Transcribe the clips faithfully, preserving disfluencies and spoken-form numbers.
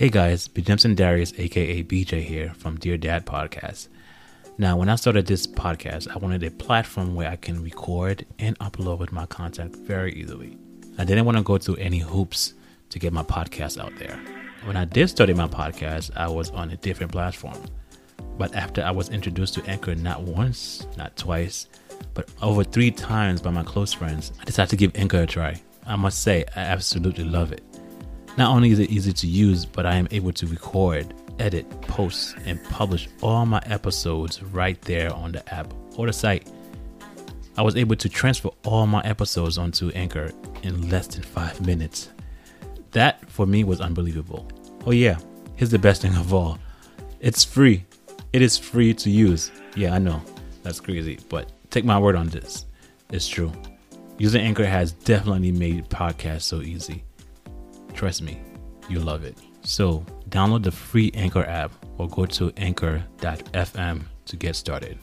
Hey guys, Benjamin Darius, aka B J here from Dear Dad Podcast. Now, when I started this podcast, I wanted a platform where I can record and upload with my content very easily. I didn't want to go through any hoops to get my podcast out there. When I did start my podcast, I was on a different platform. But after I was introduced to Anchor not once, not twice, but over three times by my close friends, I decided to give Anchor a try. I must say, I absolutely love it. Not only is it easy to use, but I am able to record, edit, post, and publish all my episodes right there on the app or the site. I was able to transfer all my episodes onto Anchor in less than five minutes. That, for me, was unbelievable. Oh yeah, here's the best thing of all. It's free. It is free to use. Yeah, I know. That's crazy, but take my word on this. It's true. Using Anchor has definitely made podcasts so easy. Trust me, you'll love it. So download the free Anchor app or go to anchor dot f m to get started.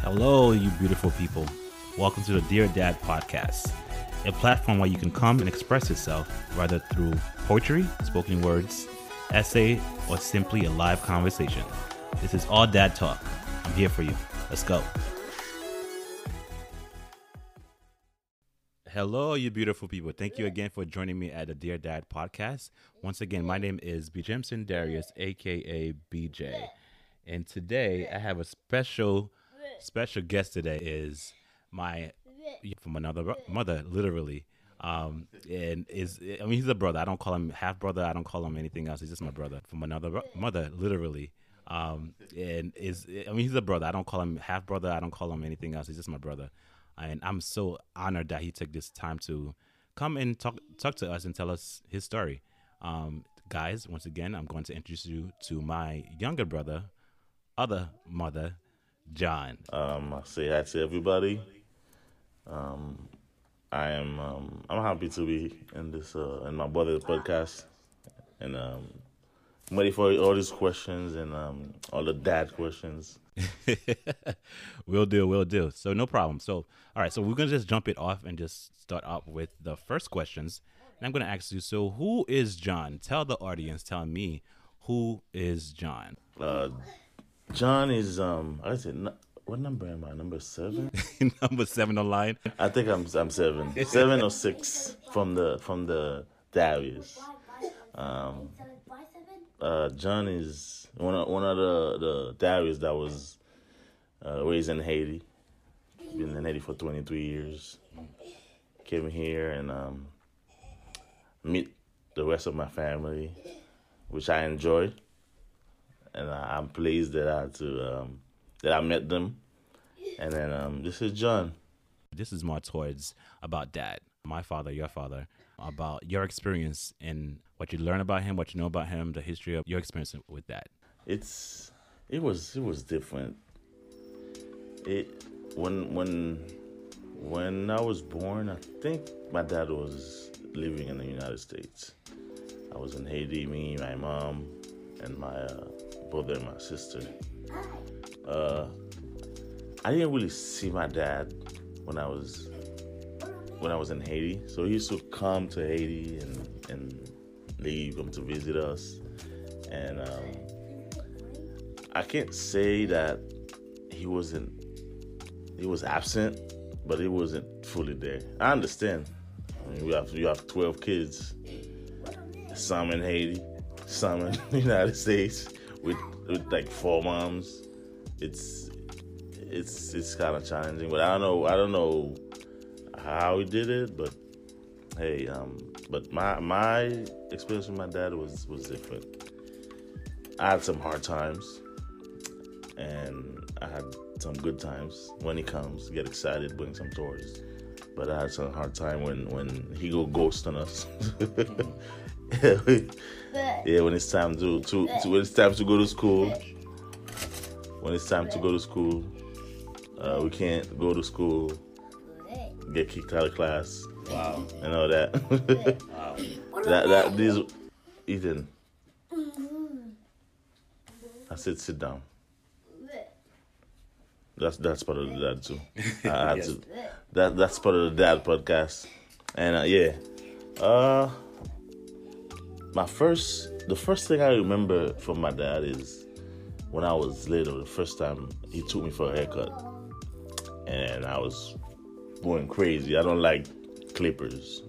Hello, you beautiful people. Welcome to the Dear Dad Podcast, a platform where you can come and express yourself, whether through poetry, spoken words, essay, or simply a live conversation. This is all dad talk. I'm here for you. Let's go. Hello, you beautiful people. Thank you again for joining me at the Dear Dad Podcast. Once again, my name is Benjamin Darius, aka B J. And today I have a special, special guest. Today is my from another mother, literally. Um, and is I mean, he's a brother. I don't call him half brother. I don't call him anything else. He's just my brother from another mother, literally. Um, and is I mean, he's a brother. I don't call him half brother. I don't call him anything else. He's just my brother. And I'm so honored that he took this time to come and talk talk to us and tell us his story. Um, guys, once again, I'm going to introduce you to my younger brother, other mother, John. Um, I say hi to everybody. Um, I am um, I'm happy to be in this uh, in my brother's podcast, and um, I'm ready for all these questions and um, all the dad questions. will do will do so no problem so all right so we're gonna just jump it off and just start off with the first questions, and I'm gonna ask you, so who is John? Tell the audience, tell me, who is John? uh John is um I said n- what number am I? Number seven. Number seven online. I think I'm I'm seven seven or six from the from the Darius. um uh John is One of, one of the, the Darius that was uh, raised in Haiti. Been in Haiti for twenty-three years. Came here and um, meet the rest of my family, which I enjoy. And I, I'm pleased that I to um, that I met them. And then um, this is John. This is more towards about dad, my father, your father, about your experience and what you learn about him, what you know about him, the history of your experience with that. It's it was it was different. It when when when I was born, I think my dad was living in the United States. I was in Haiti, me, my mom, and my uh, brother and my sister. Uh, I didn't really see my dad when I was when I was in Haiti. So he used to come to Haiti and and leave, come to visit us, and. Um, I can't say that he wasn't, he was absent, but he wasn't fully there. I understand. I mean, we have you have twelve kids, some in Haiti, some in the United States, with with like four moms. It's it's it's kind of challenging, but I don't know I don't know how he did it. But hey, um, but my my experience with my dad was was different. I had some hard times. And I had some good times when he comes, get excited, bring some toys. But I had some hard time when, when he go ghost on us. Yeah, when it's time to, to, to when it's time to go to school. When it's time to go to school, uh, we can't go to school. Get kicked out of class. Wow. And all that. Wow. That that these Ethan. I said sit down. That's that's part of the dad too. I had yes. to. That that's part of the dad podcast. And uh, yeah, uh, my first, the first thing I remember from my dad is when I was little. The first time he took me for a haircut, and I was going crazy. I don't like clippers,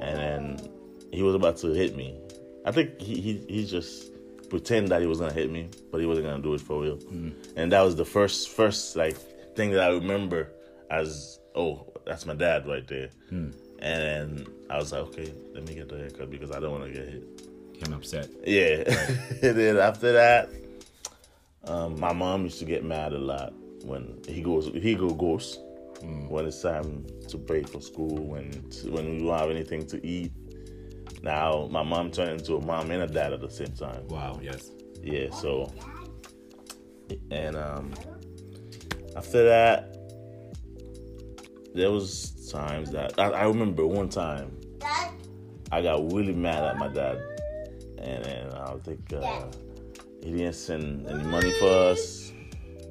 and then he was about to hit me. I think he he, he just. pretend that he was gonna hit me, but he wasn't gonna do it for real. Mm. And that was the first, first like thing that I remember as, oh, that's my dad right there. Mm. And I was like, okay, let me get the haircut because I don't want to get hit. Getting upset. Yeah. Right. And then after that, um, my mom used to get mad a lot when he goes, he go ghost mm. when it's time to break for school, when when we don't have anything to eat. Now, my mom turned into a mom and a dad at the same time. Wow, yes. Yeah, so... And um, after that, there was times that... I, I remember one time, I got really mad at my dad. And then I think uh, he didn't send any money for us.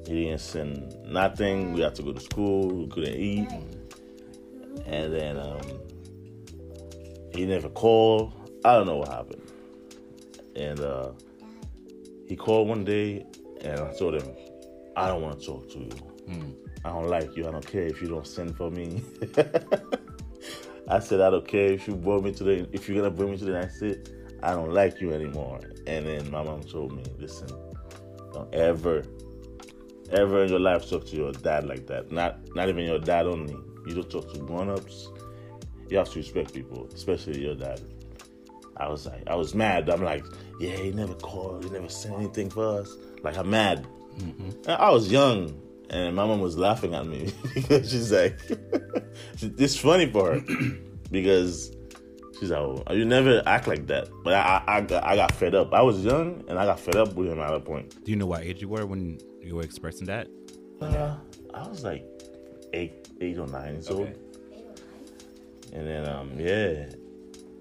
He didn't send nothing. We had to go to school. We couldn't eat. And then... Um, He never called. I don't know what happened. And uh, he called one day, and I told him, I don't want to talk to you. Mm. I don't like you. I don't care if you don't send for me. I said, I don't care if you brought me to the, if you're gonna bring me to the United States. I don't like you anymore. And then my mom told me, listen, don't ever, ever in your life talk to your dad like that. Not, not even your dad only. You don't talk to grown-ups. You have to respect people, especially your dad. I was like, I was mad. I'm like, yeah, he never called. He never said anything for us. Like, I'm mad. Mm-hmm. And I was young, and my mom was laughing at me. She's like, it's funny for her. Because she's like, oh, you never act like that. But I, I, I, got, I got fed up. I was young, and I got fed up with him at a point. Do you know what age you were when you were expressing that? Uh, yeah. I was like eight, eight or nine years old. And then, um, yeah,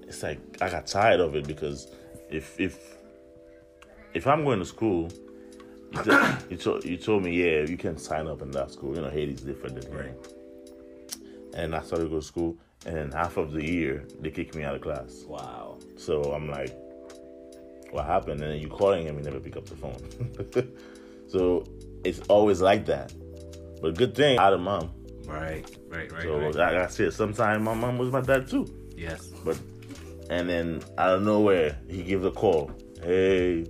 it's like I got tired of it because if if if I'm going to school, you, t- you, to- you told me, yeah, you can sign up in that school. You know, Haiti's different than right. And I started to go to school, and then half of the year, they kicked me out of class. Wow. So I'm like, what happened? And then you calling him, he never pick up the phone. So it's always like that. But good thing, I had a mom. Right, right, right. So right, like I said, sometimes my mom was my dad too. Yes. But and then out of nowhere, he gives a call. Hey,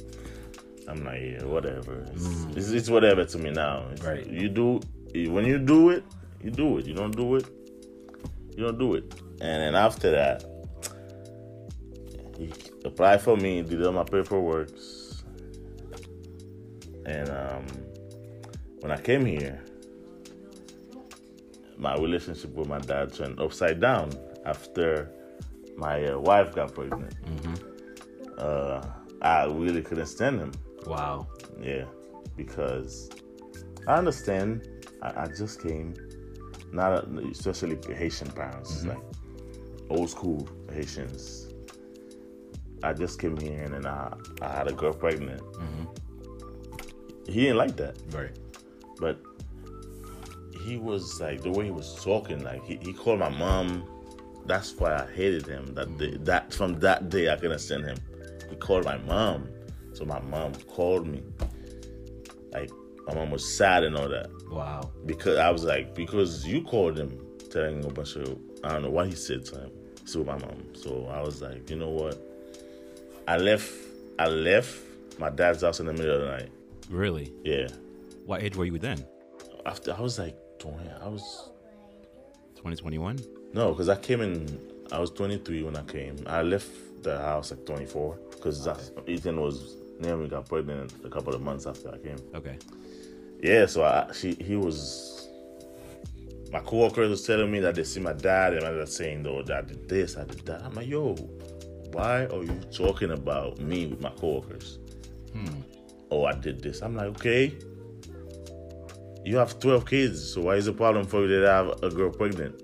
I'm like, yeah, whatever. It's, mm. it's, it's whatever to me now. It's, right. You do when you do it, you do it. You don't do it, you don't do it. And then after that, he applied for me, did all my paperwork, and um, when I came here. My relationship with my dad turned upside down after my uh, wife got pregnant. Mm-hmm. Uh, I really couldn't stand him. Wow. Yeah, because I understand. I, I just came, not a, especially Haitian parents, mm-hmm. like old school Haitians. I just came here and then I, I had a girl pregnant. Mm-hmm. He didn't like that. Right. But. He was like the way he was talking. Like he, he called my mom. That's why I hated him. That day, that from that day I couldn't stand him. He called my mom, so my mom called me. Like my mom was sad and all that. Wow. Because I was like, because you called him, telling him a bunch of I don't know what he said to him. So my mom. So I was like, you know what? I left. I left my dad's house in the middle of the night. Really? Yeah. What age were you then? After I was like. I was twenty twenty-one? No, because I came in, I was twenty-three when I came. I left the house at twenty-four because okay. Ethan was, Naomi got pregnant a couple of months after I came. Okay. Yeah, so I, she, he was, my coworkers was telling me that they see my dad and my dad saying, though, that I did this, I did that. I'm like, yo, why are you talking about me with my coworkers? Hmm. Oh, I did this. I'm like, okay. You have twelve kids, so why is it a problem for you that I have a girl pregnant?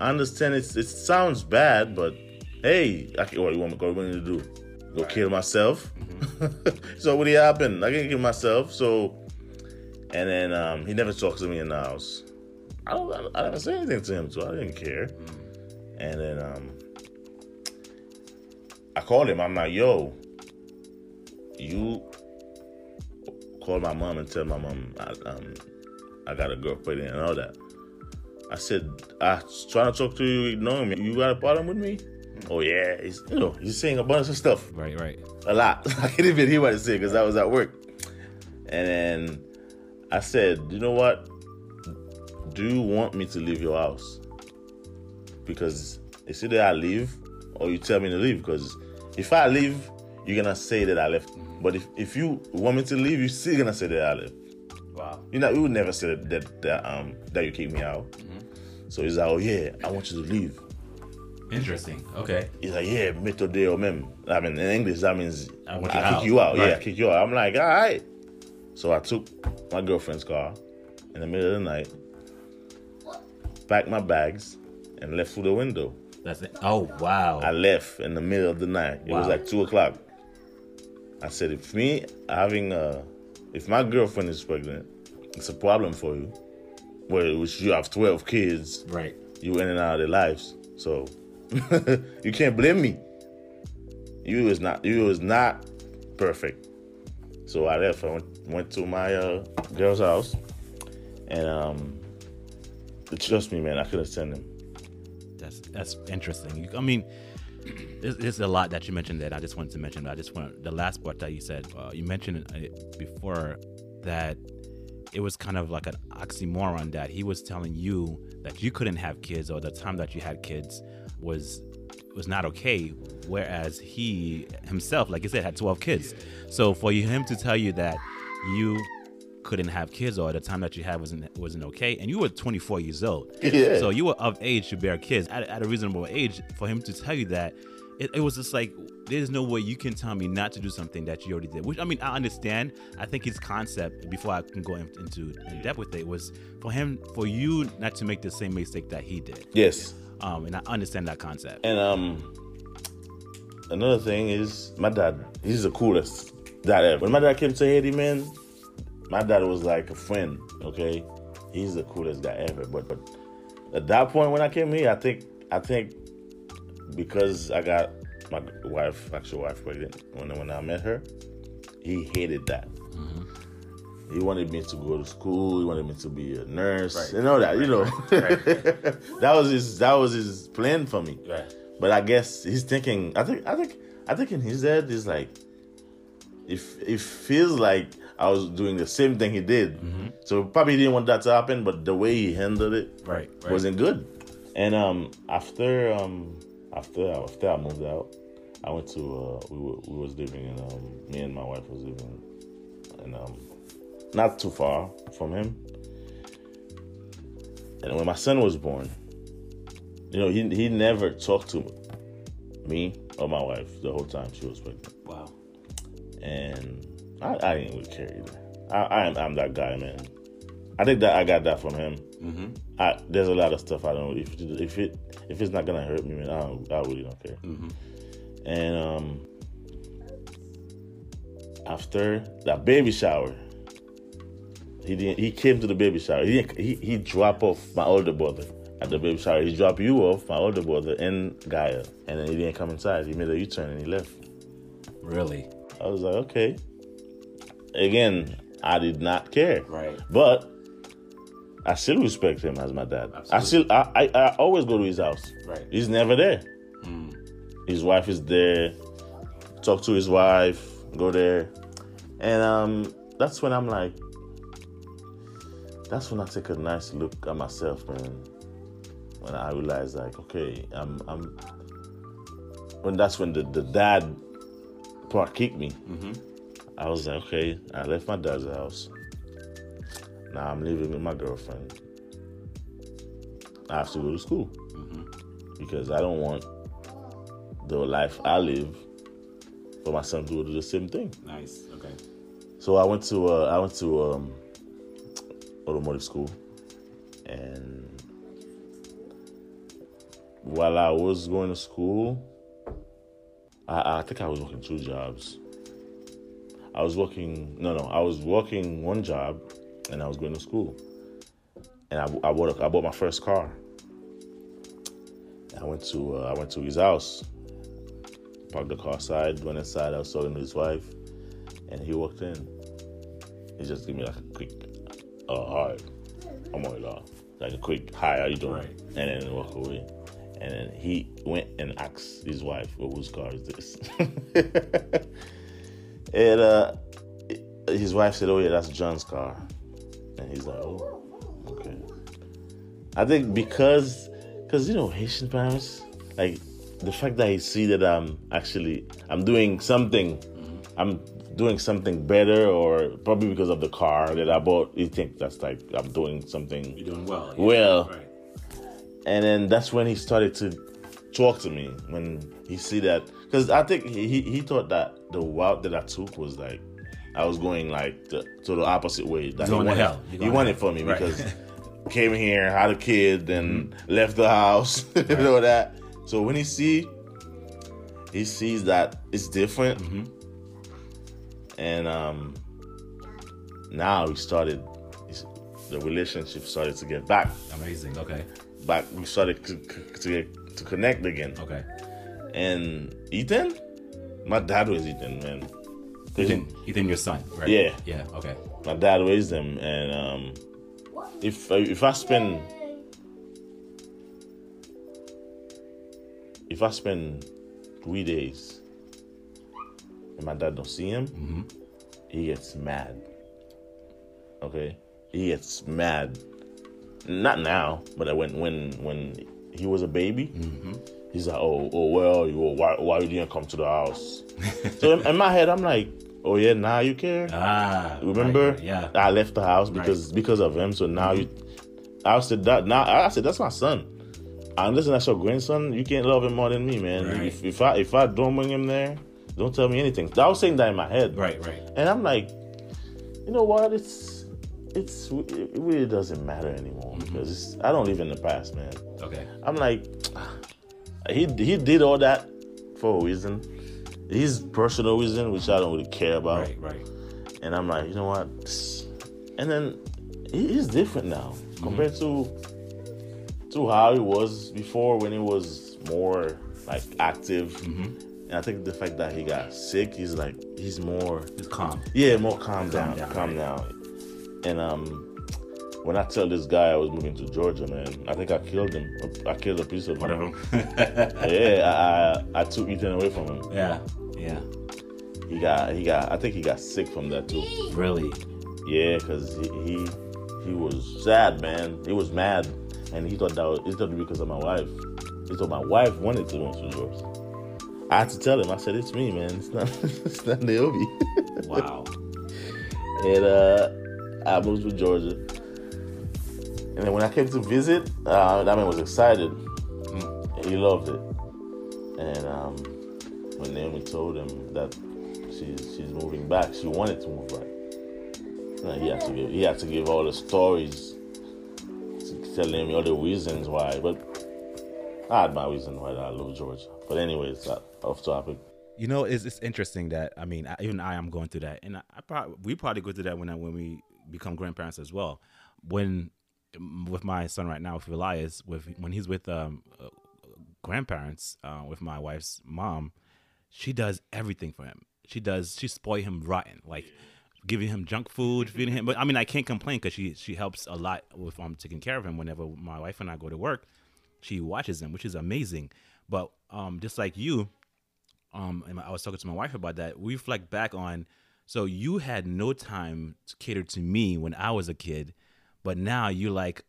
I understand it's, it sounds bad, but hey, I can, what do you want me, what do you want me to do? Go right. kill myself? Mm-hmm. So what do you happen? I can kill myself, so And then um, he never talks to me in the house. I don't. I never say anything to him, so I didn't care. Mm. And then um, I called him. I'm like, yo, you call my mom and tell my mom I, um, I got a girlfriend and all that. I said, I was trying to talk to you, ignoring me. You got a problem with me? Mm. Oh, yeah. He's, you know, he's saying a bunch of stuff. Right, right. A lot. I couldn't even hear what he said because I was at work. And then I said, you know what? Do you want me to leave your house? Because it's either I leave or you tell me to leave. Because if I leave, you're going to say that I left. But if, if you want me to leave, you're still going to say that I left. Wow. You know, you would never say that that, that um that you kicked me out. Mm-hmm. So he's like, oh yeah, I want you to leave. Interesting. Okay. He's like, yeah, meto de o mem. I mean, in English that means I, want I you kick out. you out. Right. Yeah, I kick you out. I'm like, all right. So I took my girlfriend's car in the middle of the night, packed my bags, and left through the window. That's it. Oh wow. I left in the middle of the night. It wow. was like two o'clock. I said, if me having a If my girlfriend is pregnant, it's a problem for you. Well, which you have twelve kids. Right. You in and out of their lives. So you can't blame me. You is not you is not perfect. So I left. I went, went to my uh, girl's house. And um, trust me, man, I couldn't stand him. That's, that's interesting. I mean, there's a lot that you mentioned that I just wanted to mention. But I just want the last part that you said. Uh, you mentioned it before that it was kind of like an oxymoron that he was telling you that you couldn't have kids or the time that you had kids was was not okay. Whereas he himself, like you said, had twelve kids. So for him to tell you that you couldn't have kids or the time that you had wasn't wasn't okay, and you were twenty-four years old, yeah. So you were of age to bear kids at, at a reasonable age. For him to tell you that, it, it was just like, there's no way you can tell me not to do something that you already did. Which, I mean, I understand. I think his concept, before I can go in, into in depth with it, was for him, for you not to make the same mistake that he did. Yes. Um, and I understand that concept. And um, another thing is, my dad, he's the coolest dad ever. When my dad came to Haiti, man, my dad was like a friend, okay? He's the coolest guy ever. But but at that point when I came here, I think I think because I got my wife, actual wife pregnant, when when I met her, he hated that. Mm-hmm. He wanted me to go to school. He wanted me to be a nurse, right. and all that. Right. You know, right. Right. that was his that was his plan for me. Right. But I guess he's thinking. I think I think I think in his head is like, if it feels like I was doing the same thing he did. Mm-hmm. So probably didn't want that to happen, but the way he handled it right, right. wasn't good. And um, after um, after after I moved out, I went to uh, we were, we was living in um, me and my wife was living in um, not too far from him. And when my son was born, you know, he he never talked to me or my wife the whole time she was pregnant. Wow. And I, I didn't really care either. I, I am, I'm that guy, man. I think that I got that from him. Mm-hmm. I, there's a lot of stuff I don't. If if it if it's not gonna hurt me, man, I don't, I really don't care. Mm-hmm. And um, after that baby shower, he didn't. He came to the baby shower. He didn't, he he dropped off my older brother at the baby shower. He dropped you off, my older brother, and Gaia, and then he didn't come inside. He made a U-turn and he left. Really? I was like, okay. Again, I did not care. Right. But I still respect him as my dad. Absolutely. I still, I, I, I always go to his house. Right. He's never there. Mm. His wife is there. Talk to his wife. Go there. And um, that's when I'm like, that's when I take a nice look at myself, man. When I realize, like, okay, I'm, I'm. When that's when the, the dad part kicked me. Mm-hmm. I was like, okay, I left my dad's house. Now I'm living with my girlfriend. I have to go to school. Mm-hmm. Because I don't want the life I live for my son to do the same thing. Nice, okay. So I went to uh, I went to um, automotive school. And while I was going to school, I, I think I was working two jobs. I was working, no, no, I was working one job and I was going to school. And I, I bought a, I bought my first car. I went to uh, I went to his house, parked the car outside, went inside. I was talking to his wife, and he walked in. He just gave me like a quick, uh, hard, I'm on it, like a quick, hi, how you doing? Right. And then walk away. And then he went and asked his wife, well, whose car is this? And uh, his wife said, oh yeah, that's John's car. And he's like, oh, okay. I think because, because you know, Haitian parents, like the fact that he see that I'm actually, I'm doing something, mm-hmm. I'm doing something better, or probably because of the car that I bought, he think that's like, I'm doing something. You're doing well. Yeah. Well. Right. And then that's when he started to talk to me, when he see that. Because I think he, he thought that the route that I took was like, I was going like the, to the opposite way. That going he wanted, to hell. He wanted for me, right. Because came here, had a kid, then mm-hmm. left the house, right. You know that. So when he see, he sees that it's different. Mm-hmm. And um, now he started, the relationship started to get back. Amazing, okay. Back, we started to, to to connect again. Okay. And Ethan, my dad was Ethan, man. Ethan, Ethan, your son, right? Yeah, yeah. Okay. My dad raised him, and um, if if I spend if I spend three days and my dad don't see him, mm-hmm. he gets mad. Okay, he gets mad. Not now, but when when when he was a baby, mm-hmm. he's like, oh, oh well, you why why you didn't come to the house? So in, in my head, I'm like, oh yeah, now you care. Ah, remember? Right, yeah, I left the house because right. because of him. So now you, I said that. Now I said that's my son. And listen, that's your grandson. You can't love him more than me, man. Right. If, if I if I don't bring him there, don't tell me anything. I was saying that in my head. Right, right. And I'm like, you know what? It's. It's it really doesn't matter anymore because it's, I don't live in the past, man. Okay. I'm like, he he did all that for a reason, his personal reason, which I don't really care about. Right, right. And I'm like, you know what? And then he's different now compared mm-hmm. to to how he was before when he was more like active. Mm-hmm. And I think the fact that he got sick, he's like he's more he's calm. Yeah, more calm down, down, calm right. down. And um, when I tell this guy I was moving to Georgia, man, I think I killed him. I killed a piece of him. Yeah, I, I I took Ethan away from him. Yeah, yeah. He got he got. I think he got sick from that too. Really? Yeah, cause he he, he was sad, man. He was mad, and he thought that was, he thought it was because of my wife. He thought my wife wanted to move to Georgia. I had to tell him. I said, "It's me, man. It's not it's not Naomi." Wow. And uh. I moved to Georgia, and then when I came to visit, uh, that man was excited. Mm. He loved it. And um, when Naomi told him that she's she's moving back, she wanted to move back. Like he had to give he had to give all the stories, telling me all the reasons why. But I had my reason why I love Georgia. But anyways, that off topic. You know, it's it's interesting that I mean, I, even I am going through that, and I, I probably we probably go through that when I, when we. become grandparents as well. When with my son right now, with Elias, with when he's with um, uh, grandparents, uh, with my wife's mom, she does everything for him. She does. She spoil him rotten, like giving him junk food, feeding him. But I mean, I can't complain because she she helps a lot with um taking care of him. Whenever my wife and I go to work, she watches him, which is amazing. But um, just like you, um, and I was talking to my wife about that. We reflect back on. So you had no time to cater to me when I was a kid, but now you're like,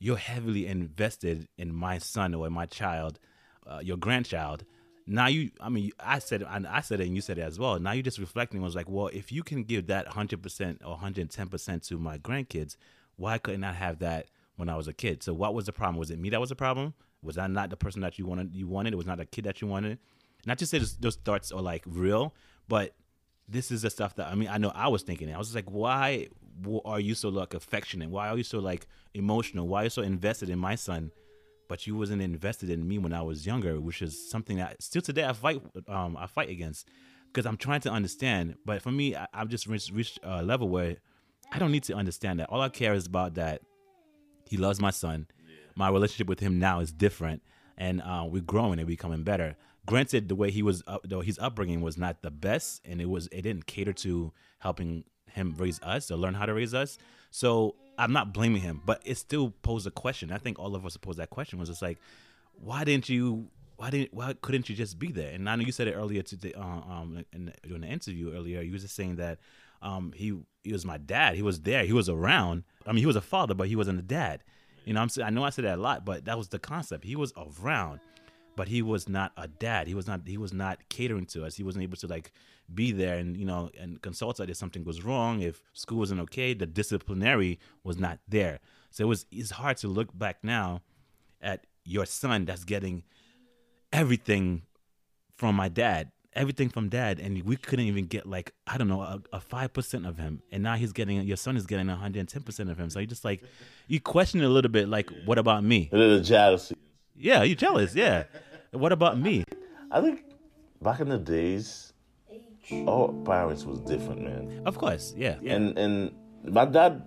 you're heavily invested in my son or in my child, uh, your grandchild. Now you, I mean, I said and I said it and you said it as well. Now you're just reflecting. I was like, well, if you can give that one hundred percent or one hundred ten percent to my grandkids, why couldn't I have that when I was a kid? So what was the problem? Was it me that was the problem? Was I not the person that you wanted? You wanted? It was not a kid that you wanted? Not to say those, those thoughts are like real, but this is the stuff that, I mean, I know I was thinking. I was just like, why are you so, like, affectionate? Why are you so, like, emotional? Why are you so invested in my son? But you wasn't invested in me when I was younger, which is something that still today I fight um, I fight against because I'm trying to understand. But for me, I, I've just reached, reached a level where I don't need to understand that. All I care is about that he loves my son. Yeah. My relationship with him now is different, and uh, we're growing and becoming better. Granted, the way he was, up, though his upbringing was not the best, and it was it didn't cater to helping him raise us or learn how to raise us. So I'm not blaming him, but it still posed a question. I think all of us posed that question, was just like, why didn't you? Why didn't? Why couldn't you just be there? And I know you said it earlier today, uh, um, in, during the interview earlier. You were just saying that um, he he was my dad. He was there. He was around. I mean, he was a father, but he wasn't a dad. You know, I'm I know I said that a lot, but that was the concept. He was around, but he was not a dad. He was not. He was not catering to us. He wasn't able to like be there and you know and consult us if something was wrong, if school wasn't okay. The disciplinary was not there. So it was. It's hard to look back now at your son that's getting everything from my dad, everything from dad, and we couldn't even get like I don't know a, a five percent of him, and now he's getting your son is getting a hundred and ten percent of him. So you just like you question it a little bit, like what about me? A little jealousy. Yeah, you're jealous. Yeah. What about me? I think back in the days, our parents was different, man. Of course, yeah. yeah. And and my dad,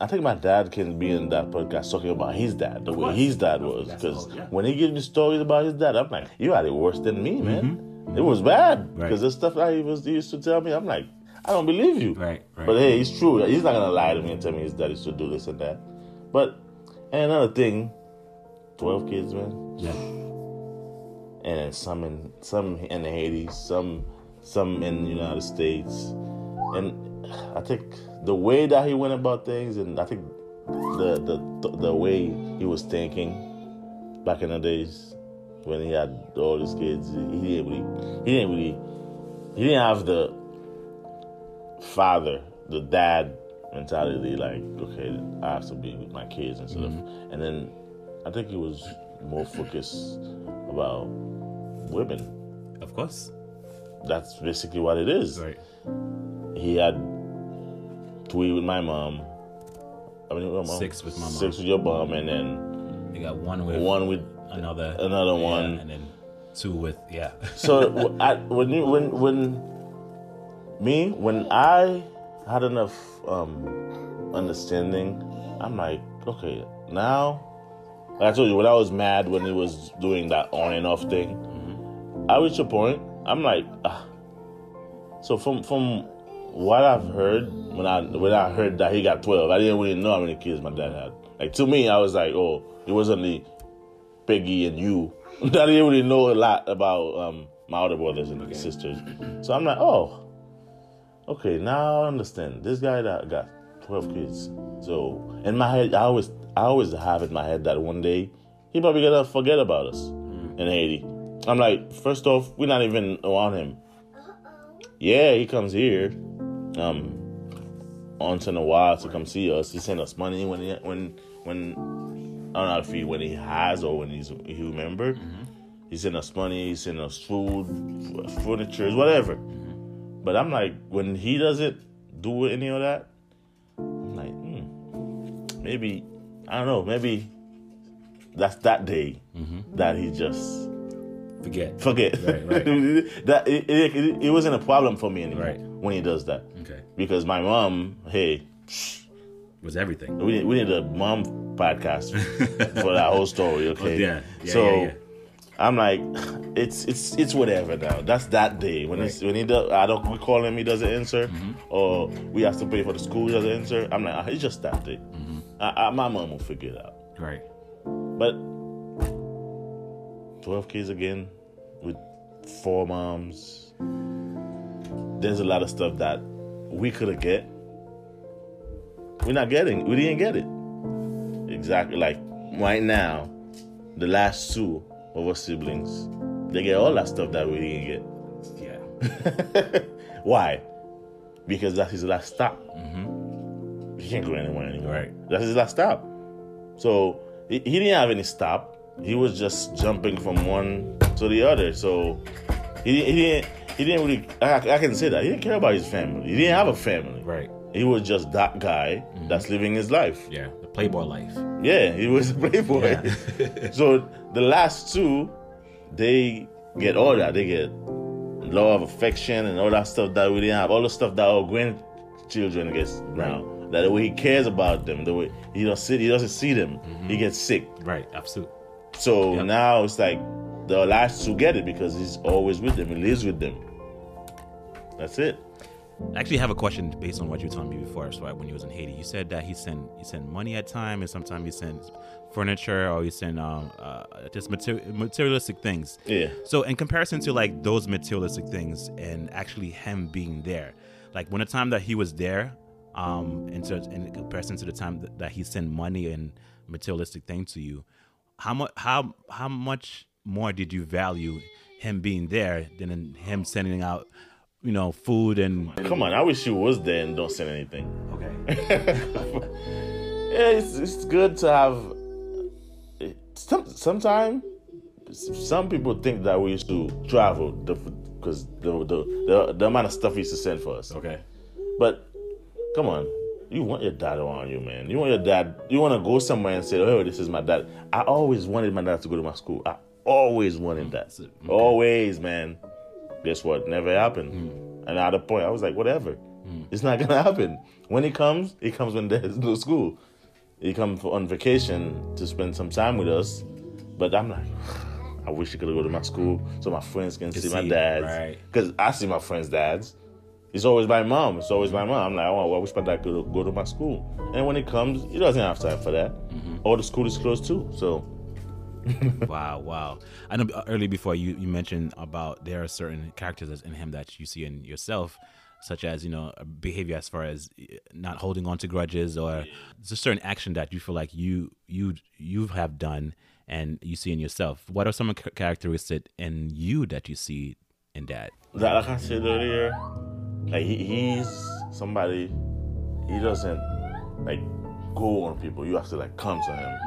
I think my dad can be in that podcast talking about his dad, the way his dad was. Because yeah. when he gives me stories about his dad, I'm like, you had it worse than me, man. Mm-hmm. It was bad. Because right. the stuff that he, was, he used to tell me, I'm like, I don't believe you. Right, right. But hey, it's true. He's not going to lie to me and tell me his dad used to do this and that. But, and another thing, twelve kids, man. Yeah. And some in some in Haiti, some some in the United States, and I think the way that he went about things, and I think the the the way he was thinking back in the days when he had all these kids, he didn't really, he didn't really, he didn't have the father, the dad mentality. Like, okay, I have to be with my kids and stuff, mm-hmm. and then. I think he was more focused about women. Of course. That's basically what it is. Right. He had three with my mom. I mean, with my mom. Six with my mom. Six with your mom, and then... They got one with... One with... Another. Another yeah, one. And then two with... Yeah. So, I, when you... When... when me, when I had enough um, understanding, I'm like, okay, now... I told you, when I was mad when he was doing that on and off thing, mm-hmm. I reached a point, I'm like, ah. So from from what I've heard, when I when I heard that he got twelve, I didn't really know how many kids my dad had. Like, to me, I was like, oh, it was only Peggy and you. I didn't really know a lot about um, my other brothers and okay. sisters. So I'm like, oh, okay, now I understand. This guy that got twelve kids. So in my head, I always... I always have in my head that one day he probably gonna forget about us mm. in Haiti. I'm like, first off, we're not even around him. Yeah, he comes here, um, once in a while to come see us. He sends us money when he, when when I don't know if he when he has or when he's he remember. Mm-hmm. He sends us money. He sends us food, furniture, whatever. Mm-hmm. But I'm like, when he doesn't do any of that, I'm like, hmm, maybe. I don't know. Maybe that's that day mm-hmm. that he just forget. Forget. Right, right. that it, it, it wasn't a problem for me anymore right. when he does that. Okay. Because my mom, hey, was everything. We we need a mom podcast for that whole story. Okay. Oh, yeah. yeah. So yeah, yeah. I'm like, it's it's it's whatever now. That's that day when right. it's, when he does. I don't we call him. He doesn't answer, mm-hmm. or we have to pay for the school. He doesn't answer. I'm like, it's just that day. Mm-hmm. I, I, my mom will figure it out. Right. But twelve kids again with four moms. There's a lot of stuff that we could have get. We're not getting. We didn't get it. Exactly. Like right now, the last two of our siblings, they get all that stuff that we didn't get. Yeah. Why? Because that's his last stop. Mm-hmm. He can't go anywhere anymore. Right. That's his last stop. So he, he didn't have any stop. He was just jumping from one to the other. So he, he didn't. He didn't really. I, I can say that he didn't care about his family. He didn't have a family. Right. He was just that guy mm-hmm. that's living his life. Yeah. The playboy life. Yeah. He was a playboy. Yeah. So the last two, they get all that. They get love, affection, and all that stuff that we didn't have. All the stuff that our grandchildren gets now. Right. That the way he cares about them, the way he doesn't see, he doesn't see them, mm-hmm. he gets sick. Right, absolutely. So yep. now it's like the last two get it because he's always with them. He lives with them. That's it. I actually have a question based on what you were telling me before. So when he was in Haiti, you said that he sent he sent money at time, and sometimes he sends furniture, or he sent um uh, just material, materialistic things. Yeah. So in comparison to like those materialistic things and actually him being there, like when the time that he was there, um, in, ter- in comparison to the time that he sent money and materialistic things to you, how much how how much more did you value him being there than in him sending out? You know, food and... Come on, I wish you was there and don't send anything. Okay. yeah, it's it's good to have... Some, sometime, some people think that we used to travel because the, the, the, the amount of stuff he used to send for us. Okay. But, come on, you want your dad around you, man. You want your dad... You want to go somewhere and say, oh, hey, this is my dad. I always wanted my dad to go to my school. I always wanted that. Okay. Always, man. Guess what? Never happened. Mm. And at a point, I was like, whatever. Mm. It's not going to happen. When he comes, he comes when there's no school. He comes on vacation to spend some time with us. But I'm like, I wish he could go to my school so my friends can see, see my dad's. Because right. I see my friends' dads. It's always my mom. It's always my mom. I'm like, oh, I wish my dad could go to my school. And when he comes, he doesn't have time for that. Mm-hmm. Or the school is closed too. So... wow, wow. I know earlier before you, you mentioned about there are certain characters in him that you see in yourself, such as, you know, behavior as far as not holding on to grudges or just a certain action that you feel like you you you have done and you see in yourself. What are some characteristics in you that you see in Dad? That, like I said earlier, like he, he's somebody, he doesn't like go on people. You have to like come to him.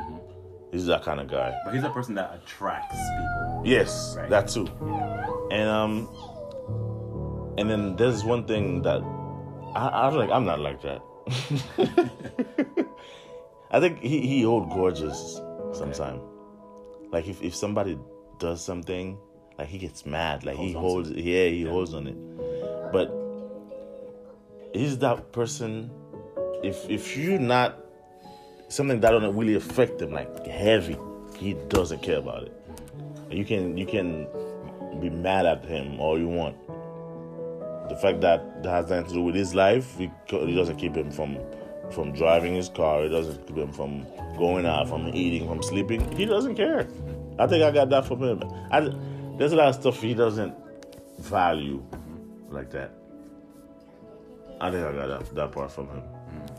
He's that kind of guy. But he's a person that attracts people. Yes, right? That too. And um, and then there's one thing that I, I like. I'm not like that. I think he he hold gorgeous sometimes. Okay. Like if, if somebody does something, like he gets mad. Like holds he holds. It. Yeah, he yeah. holds on it. But he's that person. If if you're not. Something that don't really affect him, like heavy. He doesn't care about it. You can you can be mad at him all you want. The fact that that has nothing to do with his life, it doesn't keep him from from driving his car. It doesn't keep him from going out, from eating, from sleeping. He doesn't care. I think I got that from him. I, there's a lot of stuff he doesn't value like that. I think I got that, that part from him.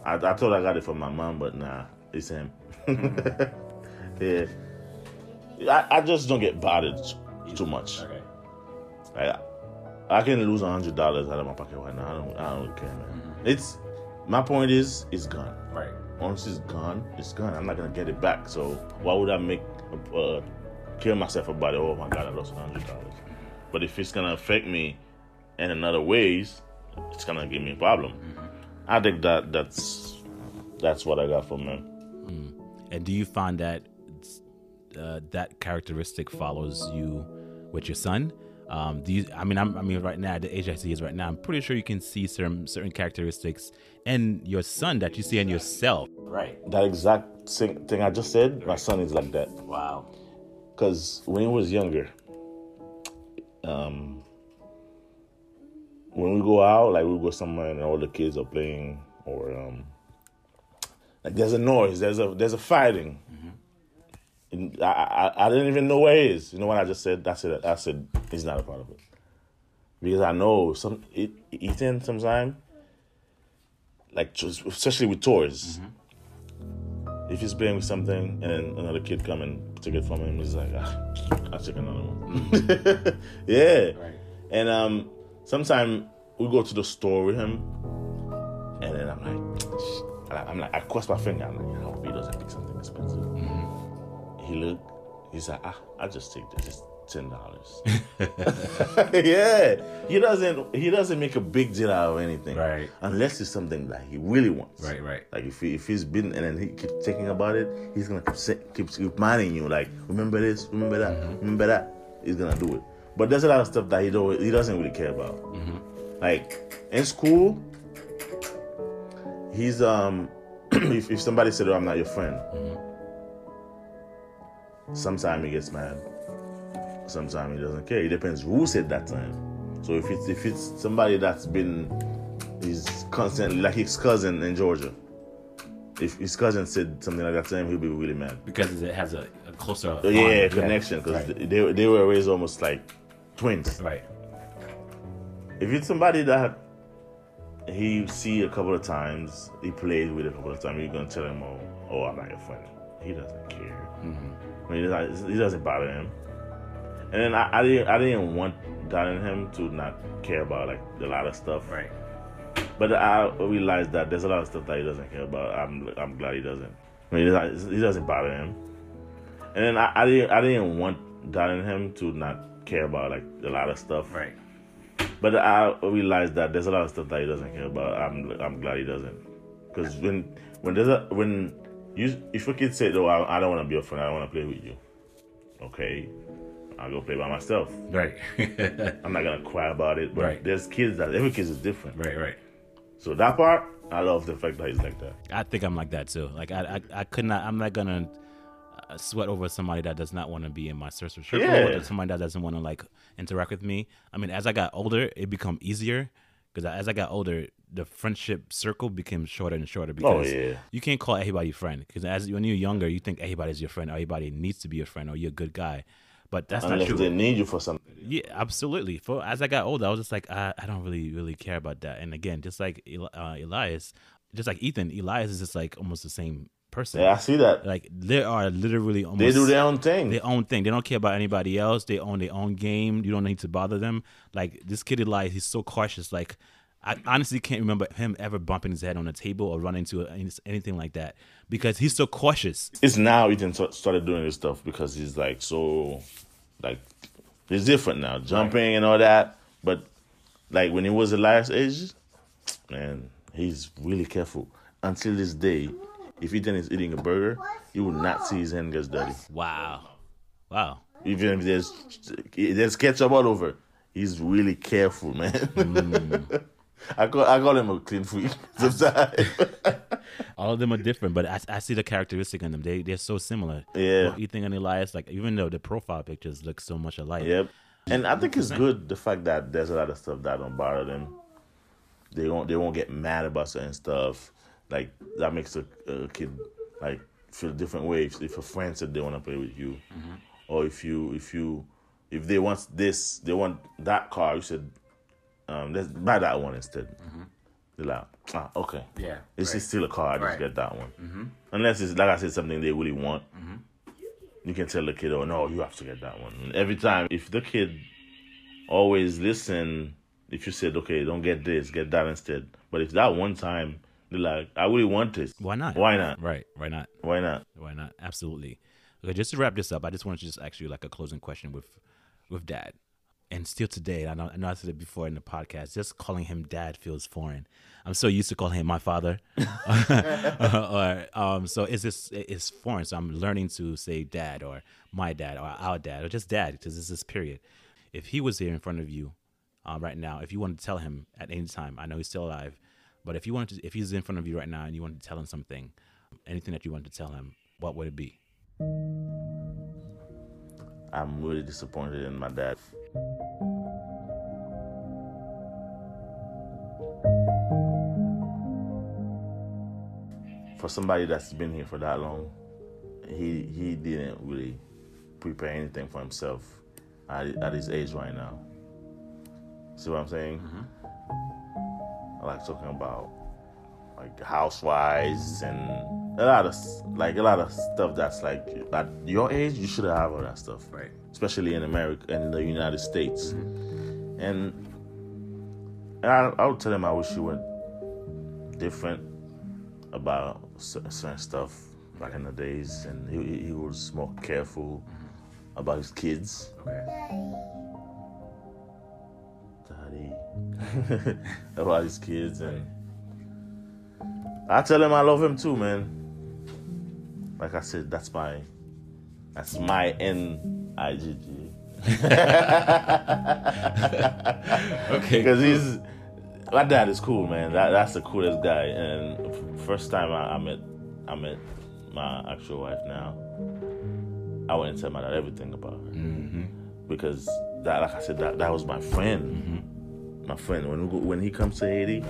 I, I thought I got it from my mom, but nah. It's him. yeah. I, I just don't get bothered too much. Okay. Like, I can lose one hundred dollars out of my pocket right now. I don't, I don't care, man. Mm-hmm. It's, my point is, it's gone. Right. Once it's gone, it's gone. I'm not going to get it back. So why would I make, uh, kill myself about it? Oh, my God, I lost one hundred dollars. But if it's going to affect me in another ways, it's going to give me a problem. Mm-hmm. I think that that's, that's what I got from him. Mm. And do you find that uh, that characteristic follows you with your son? Um, do you? I mean, I'm, I mean, right now, the age I see is right now. I'm pretty sure you can see certain certain characteristics in your son that you see in yourself. Right. That exact same thing I just said. My son is like that. Wow. Because when he was younger, um, when we go out, like we go somewhere and all the kids are playing or. Um, Like there's a noise, there's a there's a fighting. Mm-hmm. And I, I I didn't even know where it is. You know what I just said? I said I said he's not a part of it because I know some it, Ethan sometimes, like especially with toys. Mm-hmm. If he's playing with something and another kid come and took it from him, he's like, ah, I'll take another one. Mm-hmm. yeah, right. And um, sometimes we go to the store with him, and then I'm like. Shh. I'm like, I cross my finger. I'm like, I hope he doesn't pick something expensive. Mm-hmm. He looked, he's like, ah, I just take this. It's ten dollars. yeah, he doesn't, he doesn't make a big deal out of anything, right? Unless it's something that he really wants, right? Right. Like if he, if he's been and then he keeps thinking about it, he's gonna keep keep reminding you, like, remember this, remember that, mm-hmm. remember that. He's gonna do it. But there's a lot of stuff that he don't, he doesn't really care about. Mm-hmm. Like in school. he's um if, if somebody said, oh, I'm not your friend, mm-hmm. sometimes he gets mad, sometimes he doesn't care. It depends who said that time. So if it's if it's somebody that's been is constantly, like his cousin in Georgia, if his cousin said something like that to him, he'll be really mad. Because it has a, a closer... Yeah, yeah connection. Because right. they, they were raised almost like twins. Right. If it's somebody that he see a couple of times, he plays with a couple of times, you're going to tell him, oh, oh, I'm not your friend. He doesn't care. Mm-hmm. I mean, it's not, it doesn't bother him. And then I, I, didn't, I didn't want that in him to not care about like a lot of stuff. Right. But I realized that there's a lot of stuff that he doesn't care about. I'm I'm glad he doesn't. I mean, it doesn't bother him. And then I, I didn't I didn't want that in him to not care about like a lot of stuff. Right. But I realized that there's a lot of stuff that he doesn't care about. I'm I'm glad he doesn't. Because when when there's a when you if a kid said, "Oh, I, I don't want to be your friend. I don't want to play with you," okay, I'll go play by myself. Right. I'm not gonna cry about it. But right. There's kids that every kid is different. Right. Right. So that part, I love the fact that he's like that. I think I'm like that too. Like I, I, I could not. I'm not gonna sweat over somebody that does not want to be in my circle, yeah. or somebody that doesn't want to like interact with me. I mean, as I got older, it became easier because as I got older, the friendship circle became shorter and shorter. Because oh, yeah. you can't call everybody friend. Because as when you're younger, you think everybody's your friend, or everybody needs to be your friend, or you're a good guy. But that's Unless not true. They need you for something. Yeah, absolutely. For as I got older, I was just like, I, I don't really, really care about that. And again, just like uh, Elias, just like Ethan, Elias is just like almost the same person. Yeah, I see that. Like they are literally almost. They do their own thing. Their own thing. They don't care about anybody else. They own their own game. You don't need to bother them. Like this kid Elias, he's so cautious. Like I honestly can't remember him ever bumping his head on a table or running into anything like that because he's so cautious. It's now Ethan started doing this stuff because he's like so, like, he's different now, jumping right. and all that. But like when he was the last age, man, he's really careful. Until this day, if Ethan is eating a burger, you will not see his hand gets dirty. Wow, wow. Even if there's there's ketchup all over, he's really careful, man. Mm. I call I call him a clean freak sometimes. All of them are different, but I, I see the characteristic in them. They they're so similar. Yeah, well, Ethan and Elias, like even though the profile pictures look so much alike. Yep, and I think it's good the fact that there's a lot of stuff that don't bother them. They won't they won't get mad about certain stuff. Like that makes a, a kid like feel different ways. If a friend said they want to play with you, mm-hmm. or if you if you if they want this, they want that car, you said. Um, let's buy that one instead. Mm-hmm. They're like, ah, okay. Yeah. This right. is still a car. I just right. get that one. Mm-hmm. Unless it's, like I said, something they really want. Mm-hmm. You can tell the kid, oh, no, you have to get that one. And every time, if the kid always listen, if you said, okay, don't get this, get that instead. But if that one time, they're like, I really want this. Why not? Why not? Right. Why not? Why not? Why not? Absolutely. Okay, just to wrap this up, I just wanted to just ask you like a closing question with, with Dad. And still today, I know, I know I said it before in the podcast, just calling him Dad feels foreign. I'm so used to calling him my father. or, um, so it's just, it's foreign. So I'm learning to say Dad or my dad or our dad or just Dad because it's this period. If he was here in front of you uh, right now, if you wanted to tell him at any time, I know he's still alive, but if you wanted to, if he's in front of you right now and you wanted to tell him something, anything that you wanted to tell him, what would it be? I'm really disappointed in my dad. For somebody that's been here for that long, he he didn't really prepare anything for himself at, at his age right now. See what I'm saying? Mm-hmm. I like talking about like housewives and a lot of like a lot of stuff that's like at your age you should have all that stuff, right? Especially in America and in the United States. Mm-hmm. And and I, I would tell him I wish he were different about certain stuff back in the days, and he he was more careful about his kids. Okay. Daddy, about his kids and. I tell him I love him too, man. Like I said, that's my, that's my N I G G. Okay. Because he's, my dad is cool, man. That, that's the coolest guy. And first time I, I met, I met my actual wife now, I went and tell my dad everything about her, mm-hmm. because that, like I said, that, that was my friend. Mm-hmm. My friend. When we go, when he comes to Haiti,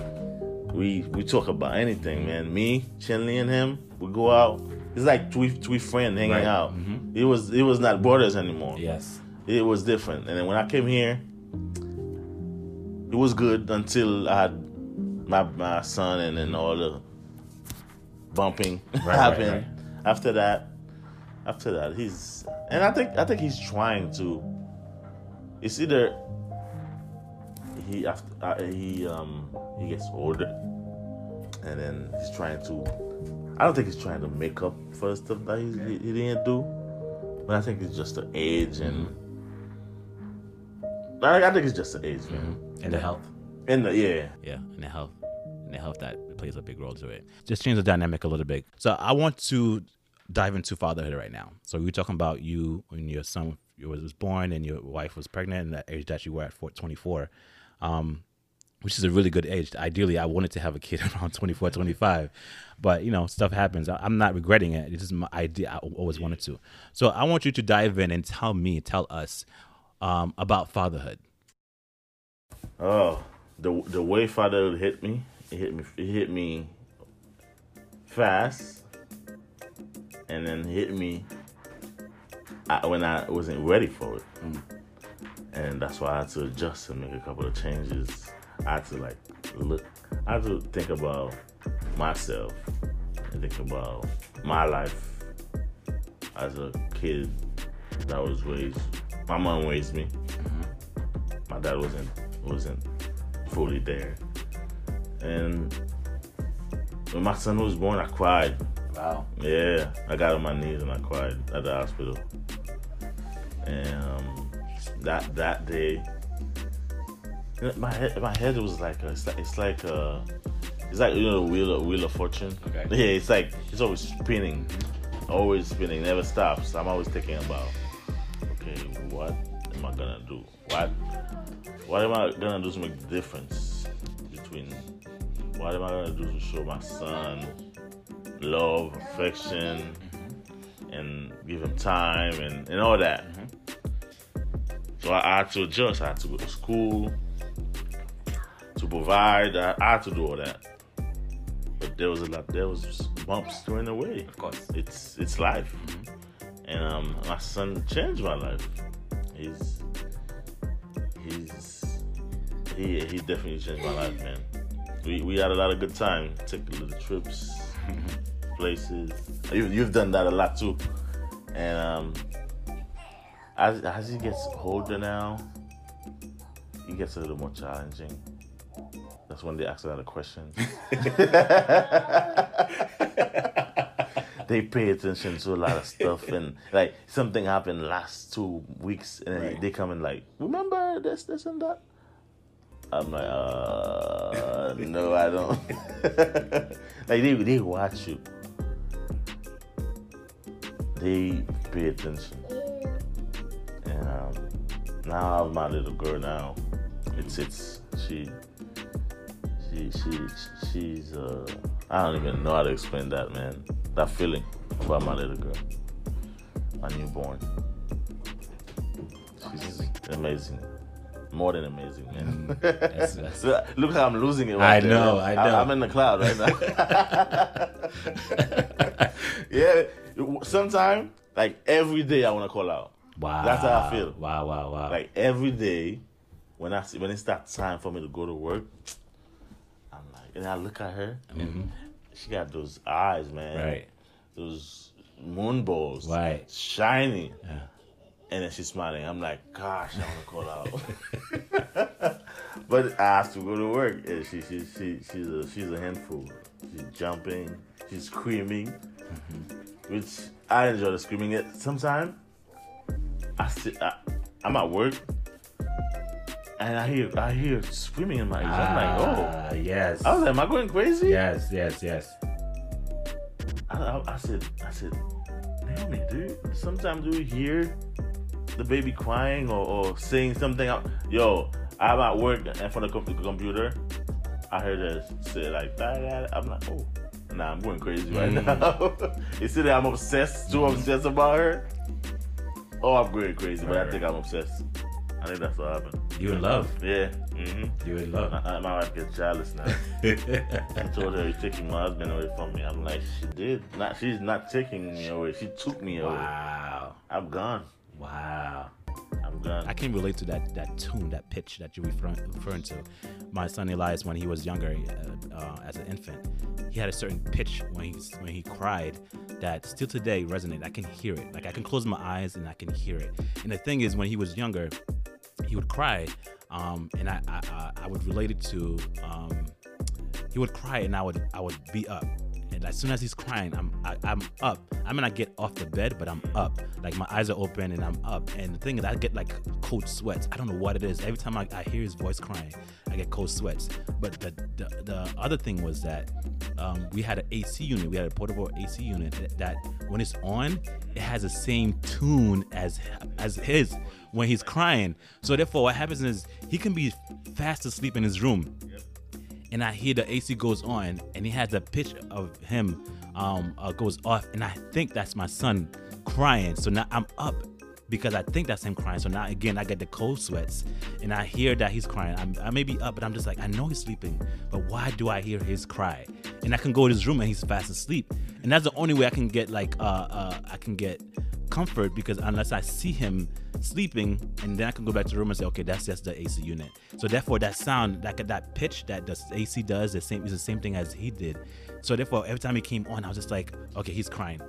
we we talk about anything, man. Me, Chinley, and him, we go out. It's like three three friends hanging right. out. Mm-hmm. It was it was not borders anymore. Yes, it was different. And then when I came here, it was good until I had my my son, and then all the bumping right, happened. Right, right. After that, after that, he's and I think I think he's trying to. It's either he after uh, he um he gets older, and then he's trying to. I don't think he's trying to make up for the stuff that he, he, he didn't do, but I think it's just the age and I, I think it's just the age, man, mm-hmm. and the health, and the yeah, yeah, and the health, and the health that plays a big role to it. Just change the dynamic a little bit. So I want to dive into fatherhood right now. So we were talking about you when your son was born and your wife was pregnant, and that age that you were at twenty-four. Um, Which is a really good age. Ideally, I wanted to have a kid around twenty-four, twenty-five. But, you know, stuff happens. I'm not regretting it. This is my idea. I always wanted to. So I want you to dive in and tell me, tell us um, about fatherhood. Oh, the the way fatherhood hit me, it hit me, it hit me fast. And then hit me I, when I wasn't ready for it. Mm. And that's why I had to adjust and make a couple of changes. I had to like look. I had to think about myself and think about my life as a kid that was raised. My mom raised me. Mm-hmm. My dad wasn't wasn't fully there. And when my son was born, I cried. Wow. Yeah, I got on my knees and I cried at the hospital. And um, that that day. My head, my head was like a, it's like it's like a, it's like you know the wheel of, wheel of fortune. Okay. Yeah, it's like it's always spinning, always spinning, never stops. I'm always thinking about, okay, what am I gonna do? What, what am I gonna do to make the difference between? What am I gonna do to show my son love, affection, mm-hmm. and give him time and, and all that? Mm-hmm. So I, I had to adjust. I had to go to school. To provide, I, I had to do all that, but there was a lot. There was bumps during the way. Of course, it's it's life, mm-hmm. and um, my son changed my life. He's he's he he definitely changed my life, man. We we had a lot of good time. Took little trips, places. You you've done that a lot too, and um, as as he gets older now, he gets a little more challenging. That's when they ask another question. They pay attention to a lot of stuff, and like something happened last two weeks, and right. they come and like, remember this, this, and that. I'm like, uh, no, I don't. Like they, they watch you. They pay attention, and um, now I have my little girl. Now, it's it's she. She, she, she's, uh, I don't even know how to explain that, man. That feeling about my little girl, my newborn. She's amazing. More than amazing, man. That's, that's... Look how I'm losing it right I there. know, I know. I, I'm in the cloud right now. Yeah, sometimes, like every day I want to call out. Wow. That's how I feel. Wow, wow, wow. Like every day when, I, when it's that time for me to go to work, and I look at her, mm-hmm. and she got those eyes, man. Right. Those moon balls. Right. Shiny. Yeah. And then she's smiling. I'm like, gosh, I want to call out. But I have to go to work. And she, she, she, she's a, she's a handful. She's jumping. She's screaming. Mm-hmm. Which I enjoy the screaming. It sometimes I sit, I, I'm at work. And I hear, I hear screaming in my ears. Ah, I'm like, oh, yes. I was like, am I going crazy? Yes, yes, yes. I, I, I said, I said, Naomi, dude. Sometimes do you hear the baby crying or, or saying something? Yo, I'm at work in front of the computer. I heard her say like that. I'm like, oh, nah, I'm going crazy right mm. now. You see that I'm obsessed, too obsessed about her? Oh, I'm going crazy, but I think I'm obsessed. I think that's what happened. You in love? Yeah. Mm-hmm. You in love? I, I, my wife gets jealous now. I told her, you're taking my husband away from me. I'm like, she did. Not, she's not taking me away. She took me wow. away. Wow. I'm gone. Wow. I'm gone. I can relate to that that tune, that pitch that you're referring, referring to. My son Elias, when he was younger, uh, uh, as an infant, he had a certain pitch when he when he cried that still today resonates. I can hear it. Like I can close my eyes and I can hear it. And the thing is, when he was younger, he would cry, um, and I, I I would relate it to um, he would cry and I would I would be up. And as soon as he's crying, I'm I, I'm up. I mean, I get off the bed, but I'm up. Like my eyes are open and I'm up. And the thing is, I get like cold sweats. I don't know what it is. Every time I, I hear his voice crying, I get cold sweats. But the the, the other thing was that um, we had an A C unit. We had a portable A C unit that, that when it's on, it has the same tune as as his when he's crying. So therefore, what happens is he can be fast asleep in his room. Yep. And I hear the A C goes on, and he has a picture of him um, uh, goes off, and I think that's my son crying. So now I'm up because I think that's him crying. So now again, I get the cold sweats, and I hear that he's crying. I'm, I may be up, but I'm just like, I know he's sleeping, but why do I hear his cry? And I can go to his room, and he's fast asleep, and that's the only way I can get like uh, uh, I can get comfort, because unless I see him sleeping, and then I can go back to the room and say, okay, that's just the A C unit. So therefore, that sound, that that pitch that the A C does, the same is the same thing as he did. So therefore, every time he came on, I was just like, okay, he's crying.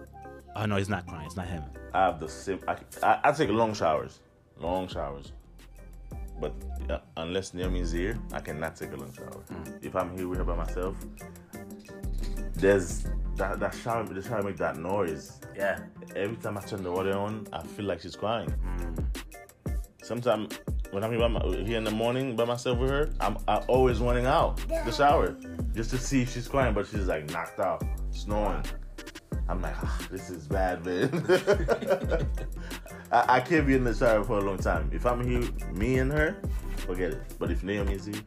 Oh no, he's not crying. It's not him. I have the same. I, I, I take long showers, long showers. But uh, unless Naomi's here, I cannot take a long shower. Mm. If I'm here with her by myself, there's that that shower. The shower make that noise. Yeah. Every time I turn the water on, I feel like she's crying. Mm. Sometimes when I'm here, by my, here in the morning by myself with her, I'm I always running out the shower just to see if she's crying, but she's like knocked out, snoring. I'm like, oh, this is bad, man. I, I can't be in the shower for a long time. If I'm here, me and her, forget it. But if Naomi's here,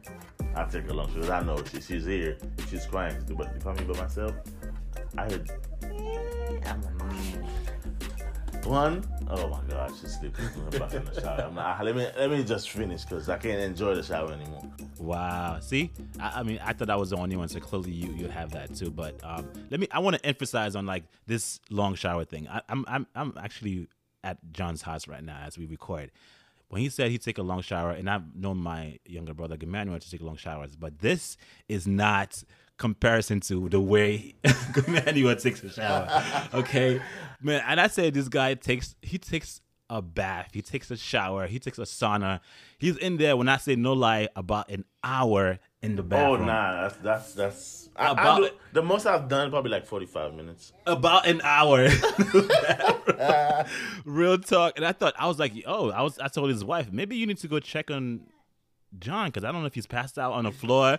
I take her long shower. I know she, she's here, she's crying. But if I'm here by myself, I heard. I'm like, one, oh my God, she's sleeping in the shower. I'm like, let me let me just finish because I can't enjoy the shower anymore. Wow, see, I, I mean, I thought I was the only one, so clearly you you have that too. But um, let me, I want to emphasize on like this long shower thing. I, I'm I'm I'm actually at John's house right now as we record. When he said he'd take a long shower, and I've known my younger brother, Emmanuel, to take long showers, but this is not comparison to the way Emmanuel takes a shower, okay? Man, and I said this guy takes, he takes a bath, he takes a shower, he takes a sauna. He's in there, when I say no lie, about an hour in the bathroom. Oh, nah, that's, that's, that's, I, about, I, the most I've done probably like forty-five minutes. About an hour. Real talk. And I thought, I was like, oh, I was. I told his wife, maybe you need to go check on John, because I don't know if he's passed out on the floor,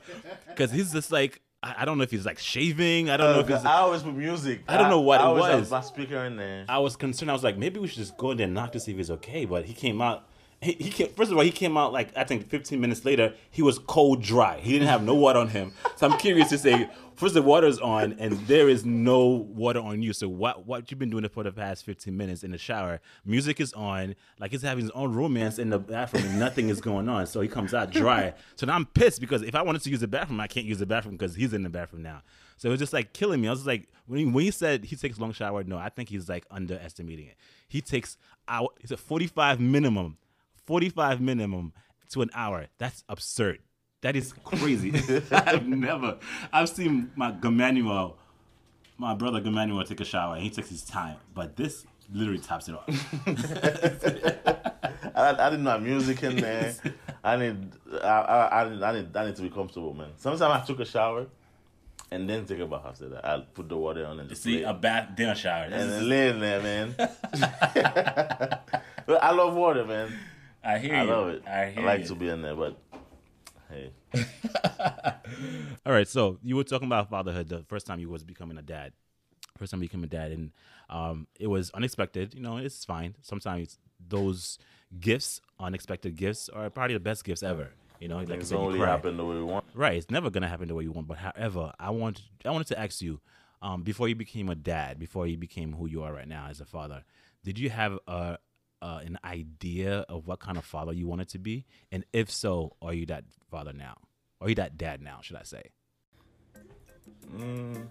because he's just like, I don't know if he's like shaving. I don't uh, know if it's hours with music. I don't know what I, it was. was my speaker in there. I was concerned. I was like, maybe we should just go in there and knock to see if he's okay. But he came out. He, he came, first of all, he came out like I think fifteen minutes later. He was cold, dry. He didn't have no water on him. So I'm curious to say, first the water's on, and there is no water on you. So what what you've been doing for the past fifteen minutes in the shower? Music is on. Like he's having his own romance in the bathroom. And nothing is going on. So he comes out dry. So now I'm pissed because if I wanted to use the bathroom, I can't use the bathroom because he's in the bathroom now. So it was just like killing me. I was just like, when he, when he said he takes a long shower, no, I think he's like underestimating it. He takes hour. It's a forty-five minimum. forty-five minimum to an hour. That's absurd. That is crazy. I've never, I've seen my Gamanuel, my brother Gamanuel take a shower, and he takes his time, but this literally tops it off. I, I didn't know music in there. I need, I, I, I need, I need to be comfortable, man. Sometimes I took a shower and then take a bath after that. I'll put the water on and just see, lay. A bath, then a shower. And then lay in there, man. But I love water, man. I hear I you. I love it. I, hear I like you. to be in there, but... Hey. All right, so you were talking about fatherhood the first time you was becoming a dad. First time you became a dad, and um, it was unexpected. You know, it's fine. Sometimes those gifts, unexpected gifts, are probably the best gifts ever. You know, like it's only happened the way we want. Right, it's never gonna happen the way you want. But however, I want I wanted to ask you, um, before you became a dad, before you became who you are right now as a father, did you have a uh, an idea of what kind of father you wanted to be? And if so, are you that father now? Are you that dad now? Should I say? Mm,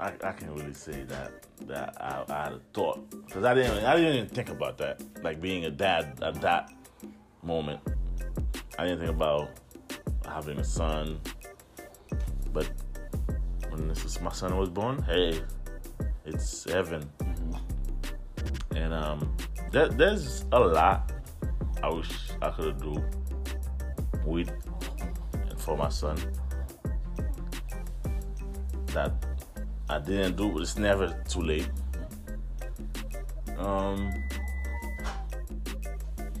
I I can't really say that that I, I had a thought, because I didn't I didn't even think about that, like being a dad at that moment. I didn't think about having a son, but when this is, my son was born, hey, it's heaven. Mm-hmm. And um, there, there's a lot I wish I could do with and for my son that I didn't do, but it's never too late. Um,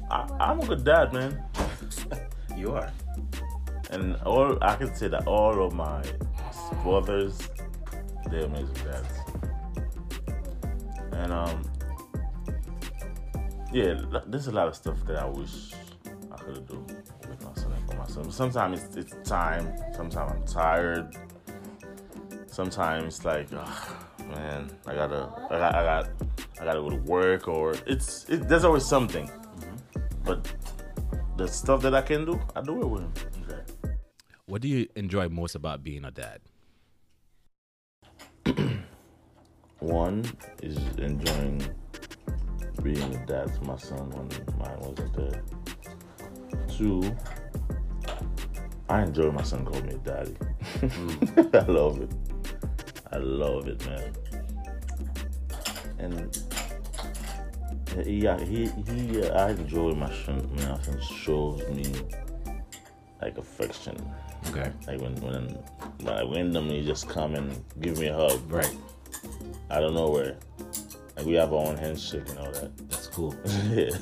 I, I'm a good dad, man. You are. And all I can say that all of my brothers, they're amazing dads. And um yeah, there's a lot of stuff that I wish I could do with my son and for myself. Sometimes it's, it's time, sometimes I'm tired. Sometimes like oh, man, I gotta I got I got I gotta go to work, or it's it, there's always something. Mm-hmm. But the stuff that I can do, I do it with him. Okay. What do you enjoy most about being a dad? One is enjoying being a dad to my son when mine wasn't there. Two, I enjoy my son calling me daddy. I love it. I love it, man. And Yeah, he, he, uh, I enjoy my son. My son shows me like affection. Okay. Like when, when, when I win them, he just come and give me a hug. Right. Out of nowhere. Like we have our own handshake and all that. That's cool. Yeah.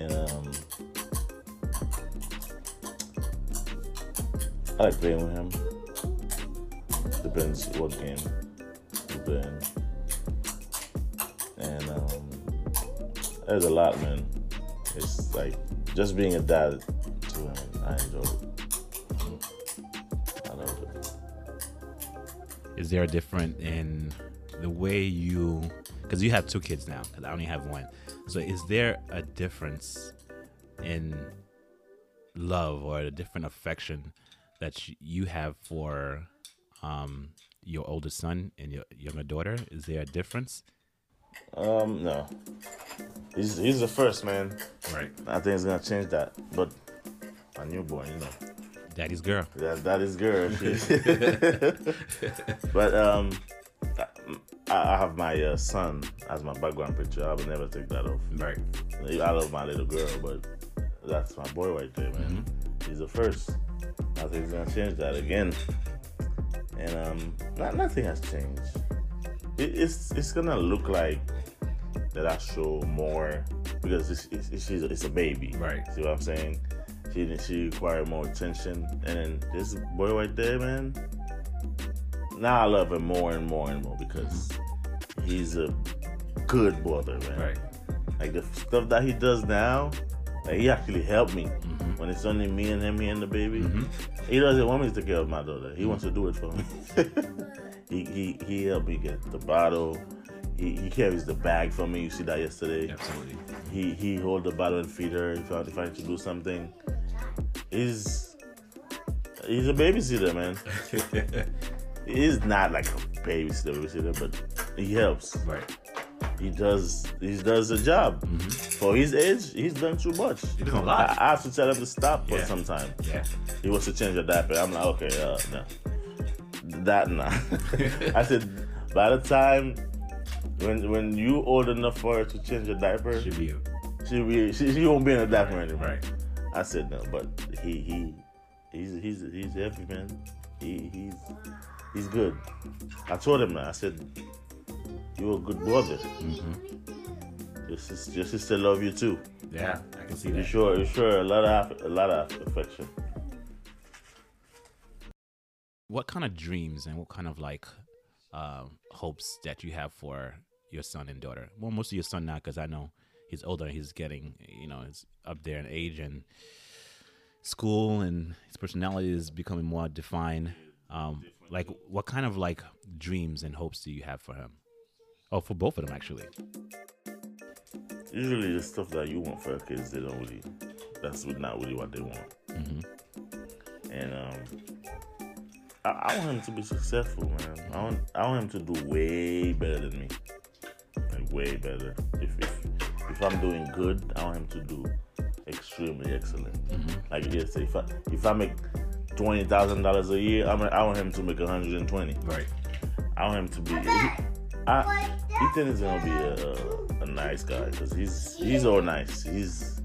And um, I like playing with him. Depends what game you play in. And um, there's a lot, man. It's like just being a dad to him. I enjoy it. I love it. Is there a difference in the way you? Because you have two kids now. Because I only have one. So is there a difference in love or a different affection that you have for um, your older son and your younger daughter? Is there a difference? Um, no. He's he's the first, man. Right. I think it's gonna change that. But my newborn, you know. Daddy's girl. Yeah, daddy's girl. But um, I, I have my uh, son as my background picture. I would never take that off. Right. I love my little girl, but that's my boy right there, man. Mm-hmm. He's the first. I think he's gonna change that again. And um, not, nothing has changed. It's it's gonna look like that I show more because it's it's it's, it's a baby, right? See what I'm saying? She she require more attention, and then this boy right there, man. Now I love him more and more and more because he's a good brother, man. Right? Like the stuff that he does now, like he actually helped me mm-hmm. when it's only me and him, he and the baby. Mm-hmm. He doesn't want me to take care of my daughter. He wants to do it for me. He, he he helped me get the bottle. He, he carries the bag for me. You see that yesterday? Absolutely. He he hold the bottle and feed her if I, if I need to do something. He's he's a babysitter, man. He's not like a babysitter, babysitter, but he helps. Right. He does he does the job. Mm-hmm. For his age, he's done too much. He does a lot. I, I have to tell him to stop for yeah. some time. Yeah. He wants to change the diaper. I'm like, okay, uh, no. That nah. I said, by the time when when you old enough for her to change a diaper, she'll be, she'll be she she won't be in a diaper right, anymore. Right. I said no, but he he he's he's he's heavy, man. He he's he's good. I told him that. I said, you're a good brother. Mm-hmm. Your sister your sister love you too. Yeah, I can see you that. You sure you sure a lot of a lot of affection. What kind of dreams and what kind of like uh, hopes that you have for your son and daughter? Well, most of your son now, because I know he's older, he's getting, you know, he's up there in age and school, and his personality is becoming more defined. Um, like, what kind of like dreams and hopes do you have for him? Oh, for both of them, actually. Usually the stuff that you want for your kids, they don't really, that's not really what they want. Mm-hmm. And um, I, I want him to be successful, man. I want, I want him to do way better than me. Like, way better. If, if, if I'm doing good, I want him to do extremely excellent. Mm-hmm. Like, yes, if I, if I make twenty thousand dollars a year, I'm, I want him to make one hundred twenty. Right. I want him to be... He, I, Ethan is gonna be a, a, a nice guy, because he's he's all nice. He's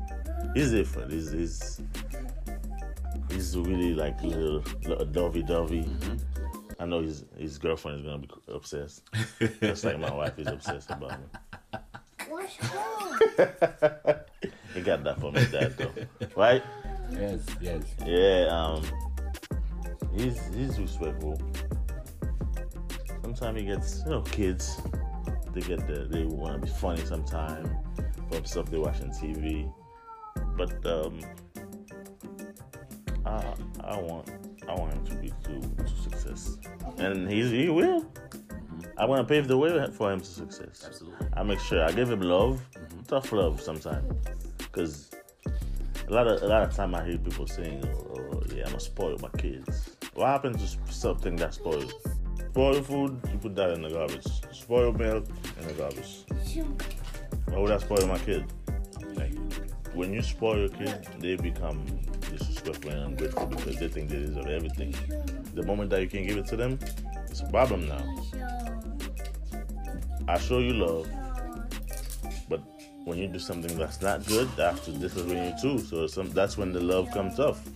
he's different. He's he's, he's really like a little, little dovey dovey. Mm-hmm. I know his his girlfriend is gonna be obsessed, just like my wife is obsessed about me. What's wrong? He got that from his dad though, right? Yes, yes. Yeah. Um. He's he's respectful. Sometimes he gets, you know, kids. They get the, they want to be funny sometimes from stuff they watch on T V, but um, I I want I want him to be to, to success, and he's he will. Mm-hmm. I want to pave the way for him to success. Absolutely. I make sure I give him love, mm-hmm. tough love sometimes, because a lot of a lot of time I hear people saying, "Oh, oh yeah, I'm gonna spoil my kids." What happens to something that spoils? Spoiled food, you put that in the garbage. Spoiled milk, in the garbage. Why would I spoil my kid? Like, when you spoil your kid, they become disrespectful and ungrateful because they think they deserve everything. The moment that you can't give it to them, it's a problem now. I show you love, but when you do something that's not good, after this is when you too. So some, that's when the love comes off.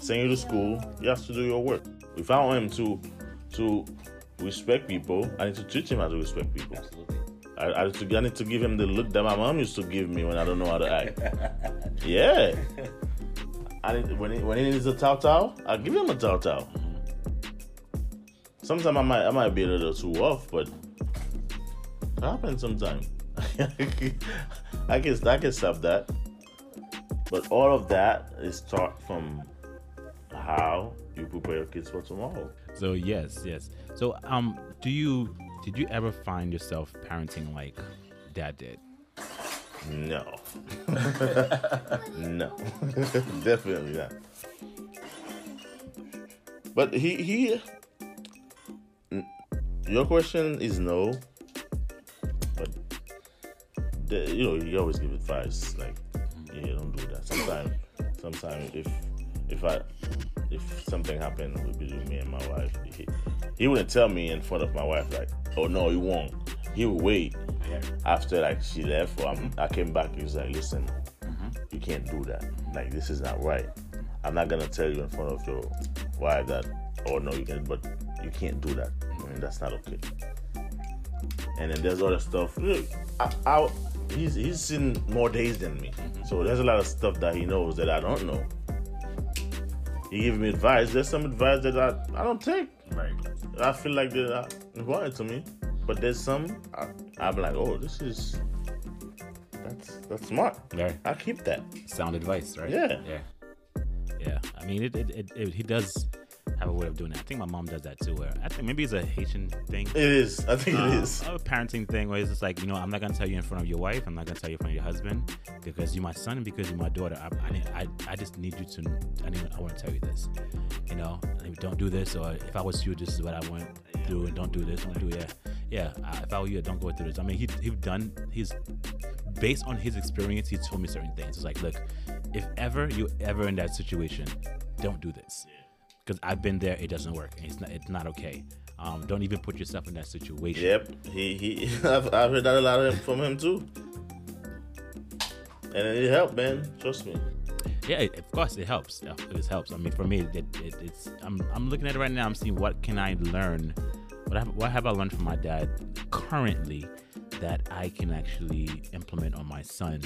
Send you to school, you have to do your work. If I want him to to respect people, I need to teach him how to respect people. Absolutely. I, I, need to, I need to give him the look that my mom used to give me when I don't know how to act. Yeah. I need, when, he, when he needs a tao-tao, I give him a tao-tao. Sometimes I might, I might be a little too off, but it happens sometimes. I can, I can stop that. But all of that is taught from how you prepare your kids for tomorrow. So yes, yes. So um, do you did you ever find yourself parenting like Dad did? No, no, definitely not. But he he. Your question is no, but the, you know, you always give advice like, yeah, don't do that. Sometimes, sometimes if if I. If something happened between me and my wife, he, he wouldn't tell me in front of my wife, like, oh, no, he won't. He would wait. Yeah. After, like, she left or I'm, I came back, he was like, listen, mm-hmm. you can't do that. Like, this is not right. I'm not going to tell you in front of your wife that, oh, no, you can't, but you can't do that. I mean, that's not okay. And then there's other stuff. Look, I, I, he's, he's seen more days than me. Mm-hmm. So there's a lot of stuff that he knows that I don't know. He gave me advice. There's some advice that I, I don't take. Right. I feel like they're not important to me. But there's some I, I'm like, oh, this is that's that's smart. Right. I keep that. Sound advice, right? Yeah. Yeah. Yeah. I mean, it it, it it he does have a way of doing it. I think my mom does that too. Where I think maybe it's a Haitian thing. It is. I think um, it is a parenting thing where it's just like, you know, I'm not gonna tell you in front of your wife. I'm not gonna tell you in front of your husband because you're my son and because you're my daughter. I I, I, I just need you to. I need, I want to tell you this. You know, don't do this. Or if I was you, this is what I went through. And don't do this. Don't do that. Yeah. I, if I were you, don't go through this. I mean, he he's done. He's based on his experience. He told me certain things. It's like, look, if ever you're ever in that situation, don't do this. Yeah. Because I've been there, it doesn't work. It's not, it's not okay. Um, don't even put yourself in that situation. Yep, he he. I've, I've heard that a lot of him, from him too, and it helped, man. Trust me. Yeah, it, of course it helps. It helps. I mean, for me, it, it, it's. I'm I'm looking at it right now. I'm seeing what can I learn. What have, what have I learned from my dad currently that I can actually implement on my son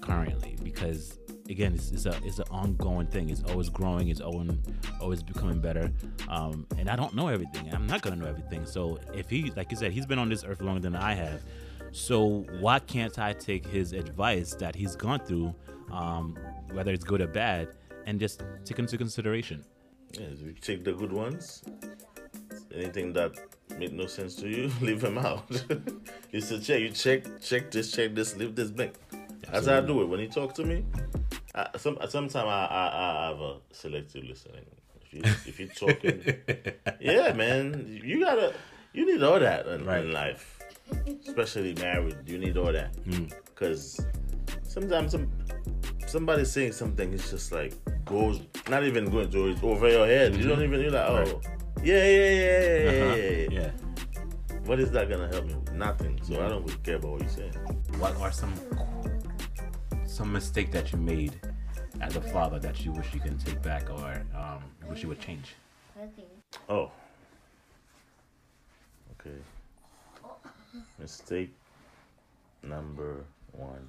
currently? Because again, it's, it's a it's an ongoing thing. It's always growing. It's always always becoming better. Um, and I don't know everything. I'm not gonna know everything. So if he, like you said, he's been on this earth longer than I have. So why can't I take his advice that he's gone through, um, whether it's good or bad, and just take into consideration? Yes, we take the good ones. Anything that made no sense to you, leave them out. You said, check, you check, check this, check this, leave this blank. That's how I do it. When you talk to me, I, some sometimes I, I, I have a selective listening. If you if you're talking, yeah, man, you gotta, you need all that in, right. in life, especially married. You need all that because mm. sometimes some somebody saying something, it's just like goes, not even going to, it's over your head. You don't even, you're like, oh. Right. Yeah, yeah, yeah, yeah, uh-huh. yeah, yeah. What is that gonna help me with? Nothing. So yeah. I don't really care about what you're saying. What are some some mistake that you made as a father that you wish you can take back, or um, you wish you would change? Nothing. Oh. Okay. Mistake number one.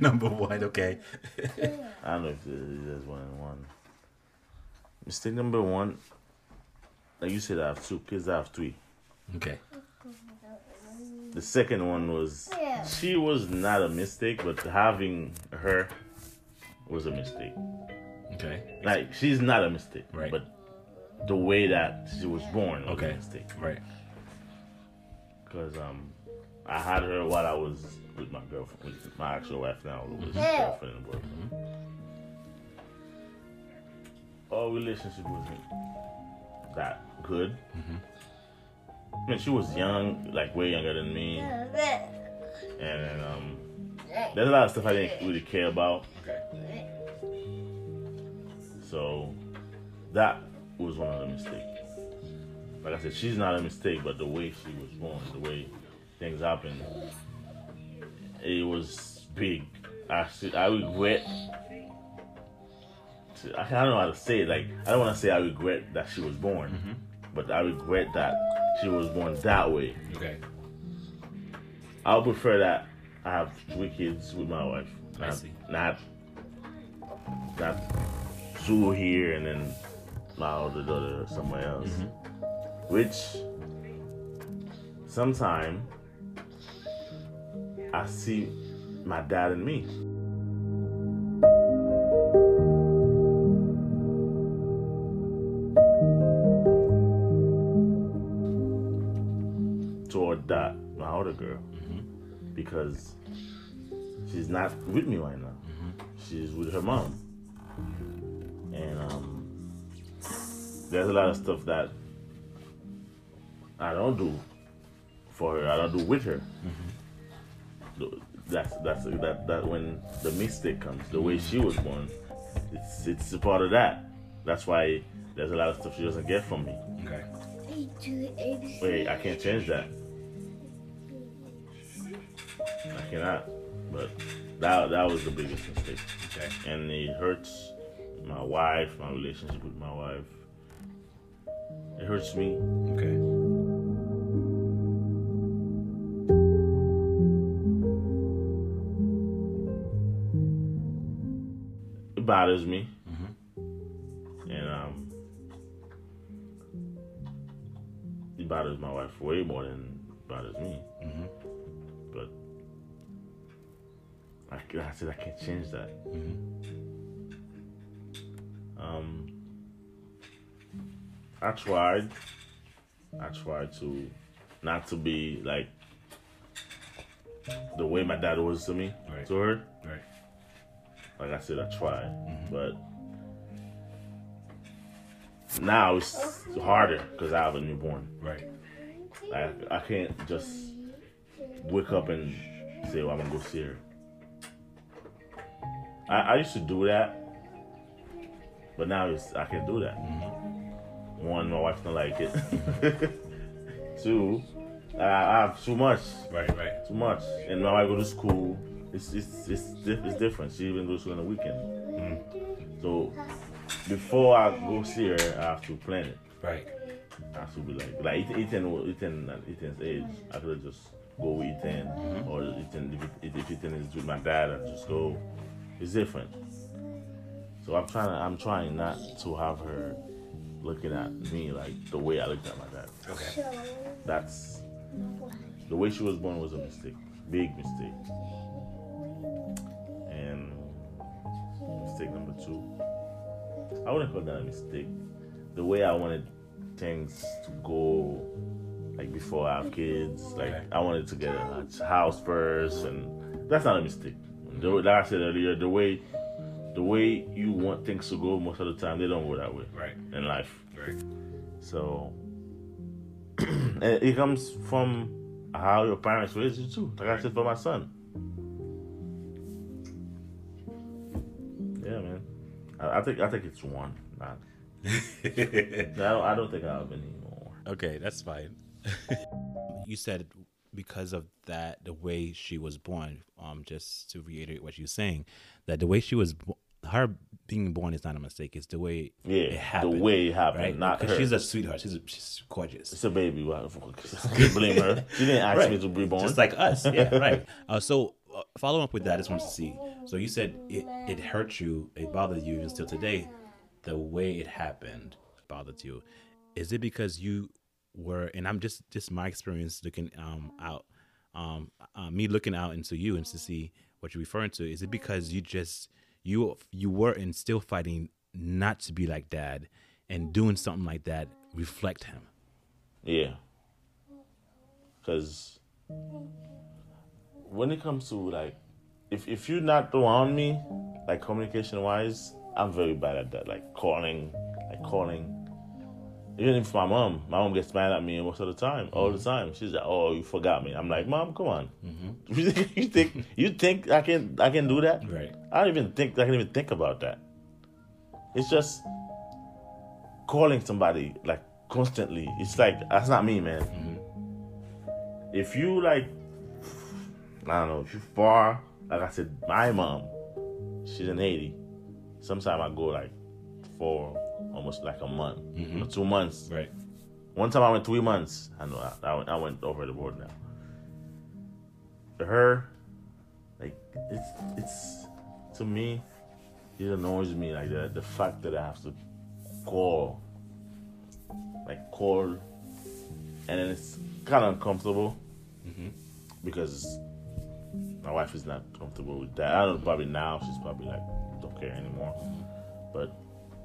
Number one. Okay. I don't know if there's one and one. Mistake number one. Like you said, I have two kids, I have three. Okay. The second one was, yeah. she was not a mistake, but having her was a mistake. Okay. Like, she's not a mistake. Right. But the way that she was born was okay. a mistake. Right. Because um, I had her while I was with my girlfriend, with my actual wife now, who was mm-hmm. girlfriend and boyfriend. Mm-hmm. Our relationship wasn't that good. Mm-hmm. I mean, she was young, like way younger than me, and then um, there's a lot of stuff I didn't really care about. Okay. So that was one of the mistakes. Like I said, she's not a mistake, but the way she was born, the way things happened, it was big. I I regret. I don't know how to say it. Like, I don't want to say I regret that she was born, mm-hmm. but I regret that she was born that way. Okay. I would prefer that I have three kids with my wife. Not, I see. Not, not two here and then my older daughter somewhere else. Mm-hmm. Which, sometime, I see my dad and me. That my older girl, mm-hmm. because she's not with me right now. Mm-hmm. She's with her mom, and um, there's a lot of stuff that I don't do for her. I don't do with her. Mm-hmm. That's that's that that when the mistake comes, the way she was born, it's it's a part of that. That's why there's a lot of stuff she doesn't get from me. Okay. Wait, I can't change that. I cannot, but that that was the biggest mistake. Okay. And it hurts my wife, my relationship with my wife. It hurts me. Okay. It bothers me. Mm-hmm. And um, it bothers my wife way more than it bothers me. Mm-hmm. But I, I said I can't change that. Mm-hmm. Um, I tried. I tried to not to be like the way my dad was to me, right. to her. Right. Like I said, I tried, mm-hmm. but now it's harder because I have a newborn. Right. Like I can't just wake up and say, "Well, I'm gonna go see her." I, I used to do that, but now it's, I can't do that. Mm-hmm. One, my wife don't like it. Two, I, I have too much. Right, right. Too much. And now I go to school. It's it's it's, it's different. She even goes to school on the weekend. Mm-hmm. So before I go see her, I have to plan it. Right. I have to be like like Ethan. Ethan at Ethan's age, I could just go with Ethan, mm-hmm. or Ethan if, if Ethan is with my dad, I just go. It's different. So I'm trying to, I'm trying not to have her looking at me like the way I looked at my dad. Okay. That's the way she was born was a mistake, big mistake. And mistake number two, I wouldn't call that a mistake. The way I wanted things to go, like before I have kids, like I wanted to get a house first, and that's not a mistake. The, like I said earlier, the way the way you want things to go, most of the time they don't go that way. Right. In life. Right. So and it comes from how your parents raised you too. Like I said for my son. Yeah, man. I, I think I think it's one, man. I don't I don't think I have any more. Okay, that's fine. You said because of that, the way she was born, um, just to reiterate what you're saying, that the way she was, her being born is not a mistake. It's the way yeah, it happened. The way it happened, right? Not her. She's a sweetheart. She's, a, she's gorgeous. It's a baby. Why the fuck? Can't blame her. She didn't ask right. me to be born. Just like us. Yeah, right. Uh, so uh, following up with that, I just want to see. So you said it, it hurt you, it bothered you, and still today, the way it happened bothered you. Is it because you were, and I'm just just my experience looking um out um uh, me looking out into you and to see what you're referring to, is it because you just you you were and still fighting not to be like dad, and doing something like that reflect him? Yeah, because when it comes to like if if you're not around me, like communication wise, I'm very bad at that, like calling like calling even if my mom, my mom gets mad at me most of the time, all mm-hmm. the time. She's like, "Oh, you forgot me." I'm like, "Mom, come on. Mm-hmm. you think you think I can I can do that? Right. I don't even think I can even think about that. It's just calling somebody like constantly. It's like that's not me, man. Mm-hmm. If you like, I don't know, if you far, like I said, my mom, she's in Haiti. Sometimes I go like four. Almost like a month, mm-hmm. two months. Right. One time I went three months. I know I, I, I went over the board now. To her, like it's it's to me, it annoys me like the the fact that I have to call, like call, and then it's kind of uncomfortable mm-hmm. because my wife is not comfortable with that. I don't know, probably now she's probably like don't care anymore, mm-hmm. but.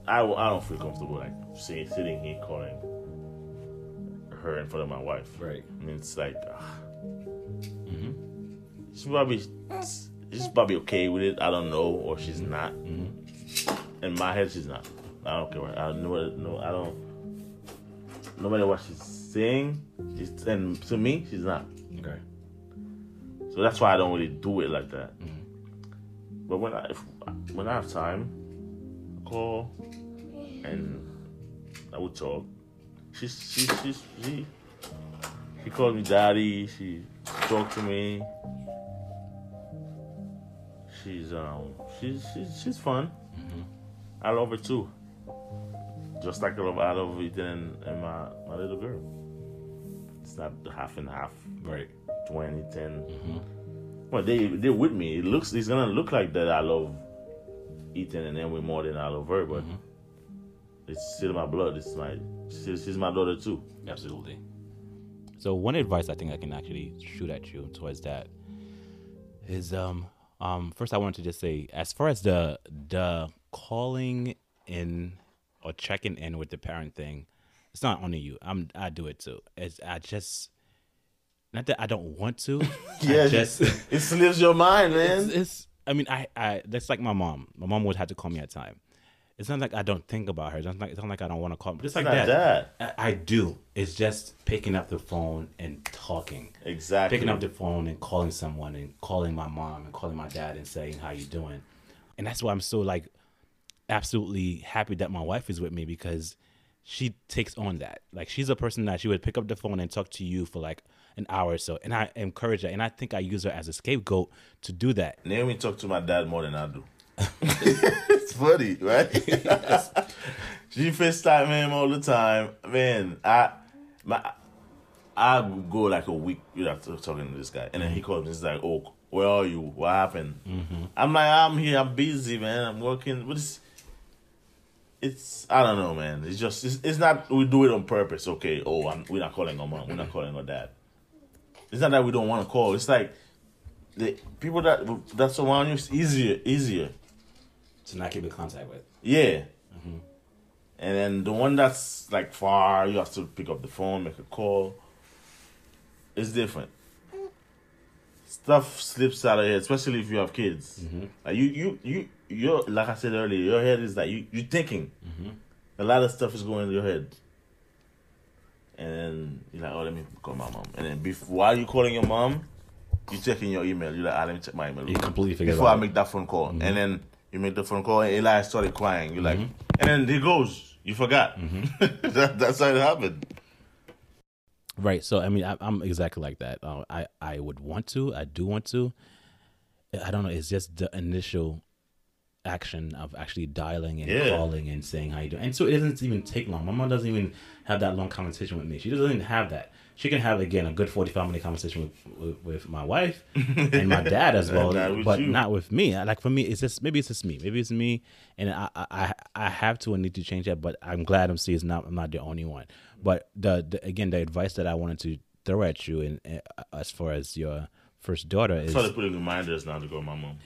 I, I don't feel comfortable like say, sitting here calling her in front of my wife. Right. I mean, it's like uh, mm-hmm. she's probably she's probably okay with it. I don't know, or she's mm-hmm. not. Mm-hmm. In my head, she's not. I don't care. I know. No, I don't. No matter what she's saying, she's, and to me, she's not. Okay. So that's why I don't really do it like that. Mm-hmm. But when I if, when I have time. Call and I would talk. She she she she she called me daddy. She talked to me. She's um she's she's she's fun. Mm-hmm. I love her too. Just like I love I love Ethan and, and my my little girl. It's not half and half. Right. Twenty ten. Mm-hmm. Well, they they're with me. It looks it's gonna look like that. I love Ethan and Emily more than I love her, but mm-hmm. it's still my blood. It's my she's, she's my daughter too. Absolutely. So one advice I think I can actually shoot at you towards that is um um first I wanted to just say as far as the the calling in or checking in with the parent thing, it's not only you. I'm I do it too. It's I just. Not that I don't want to. Yeah, just, it slips your mind, man. It's, it's I mean, I, I that's like my mom. My mom would have to call me at time. It's not like I don't think about her. It's not like, it's not like I don't want to call her. Just like that. that. I, I do. It's just picking up the phone and talking. Exactly. Picking up the phone and calling someone and calling my mom and calling my dad and saying, how you doing? And that's why I'm so, like, absolutely happy that my wife is with me because she takes on that. Like, she's a person that she would pick up the phone and talk to you for, like, an hour or so, and I encourage her, and I think I use her as a scapegoat to do that. Naomi talks to my dad more than I do. It's funny, right? Yes. She FaceTime him all the time, man. I, my, I go like a week without talking to this guy, and then he calls me. He's like, "Oh, where are you? What happened?" Mm-hmm. I'm like, "I'm here. I'm busy, man. I'm working." But it's, it's I don't know, man. It's just, it's, it's not. We do it on purpose, okay? Oh, I'm, we're not calling our mom. We're not calling our dad. It's not that we don't want to call. It's like the people that that's around you is easier, easier to not keep in contact with. Yeah. Mm-hmm. And then the one that's like far, you have to pick up the phone, make a call. It's different. Stuff slips out of your head, especially if you have kids. Mm-hmm. Like you, you, you, you're, like I said earlier, your head is like you, you're thinking. Mm-hmm. A lot of stuff is going in your head. And you're like, oh, let me call my mom. And then before, while you're calling your mom, you're checking your email. You're like, ah, let me check my email. You completely forget before I make that phone call. Mm-hmm. And then you make the phone call, and Elias started crying. You're like, mm-hmm. and then there goes. You forgot. Mm-hmm. that, that's how it happened. Right. So, I mean, I, I'm exactly like that. Uh, I, I would want to. I do want to. I don't know. It's just the initial action of actually dialing and yeah. calling and saying how you doing. And so it doesn't even take long. My mom doesn't even have that long conversation with me. She doesn't even have that. She can have, again, a good forty-five minute conversation with, with, with my wife and my dad as well, not but you. Not with me. Like, for me, it's just, maybe it's just me. Maybe it's me, and I, I, I have to and need to change that, but I'm glad I'm seeing it's not, I'm not the only one. But, the, the again, the advice that I wanted to throw at you and, and as far as your first daughter is... I try to put in reminders now to go to my mom.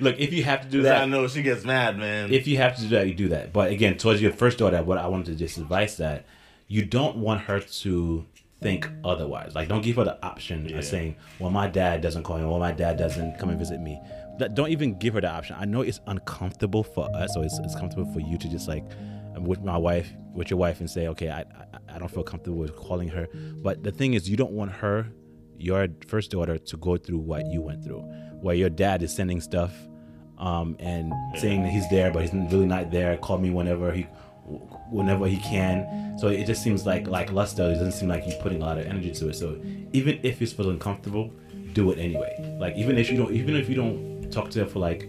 Look, if you have to do that, I know she gets mad, man. If you have to do that, you do that. But again, towards your first daughter, what I wanted to just advise that you don't want her to think otherwise. Like, don't give her the option yeah. of saying, well, my dad doesn't call me, well, my dad doesn't come and visit me. Don't even give her the option. I know it's uncomfortable for us, or it's, it's comfortable for you to just like with my wife, with your wife, and say, okay, I, I I don't feel comfortable with calling her. But the thing is, you don't want her, your first daughter, to go through what you went through, where your dad is sending stuff um, and saying that he's there, but he's really not there. Call me whenever he, whenever he can. So it just seems like like lackluster. It doesn't seem like you're putting a lot of energy to it. So even if it's feeling comfortable, do it anyway. Like even if you don't, even if you don't talk to her for like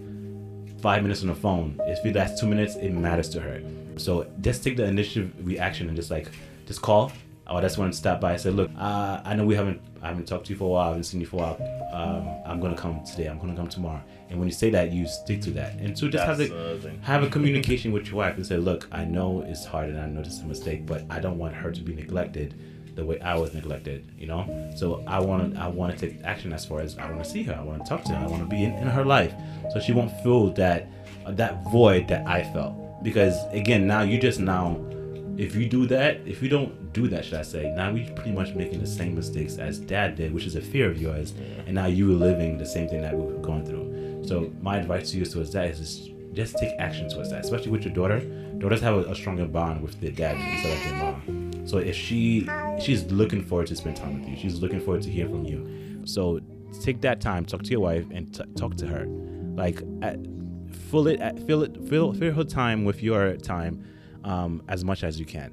five minutes on the phone, if it lasts two minutes, it matters to her. So just take the initiative reaction and just like just call. I just want to stop by and say, look, uh, I know we haven't I haven't talked to you for a while, I haven't seen you for a while. Um, I'm going to come today, I'm going to come tomorrow. And when you say that, you stick to that. And so just have a, have a communication with your wife and say, look, I know it's hard and I know this is a mistake, but I don't want her to be neglected the way I was neglected, you know? So I want to I want to take action as far as I want to see her, I want to talk to her, I want to be in, in her life. So she won't feel that uh, that void that I felt. Because again, now you just now... If you do that, if you don't do that, should I say, now we're pretty much making the same mistakes as Dad did, which is a fear of yours, yeah. and now you're living the same thing that we were going through. So my advice to you towards that is just, just take action towards that, especially with your daughter. Daughters have a, a stronger bond with their dad instead of their mom. So if she she's looking forward to spend time with you, she's looking forward to hear from you. So take that time, talk to your wife, and t- talk to her. Like, at, fill it, at, fill it, fill, fill her time with your time. Um, as much as you can.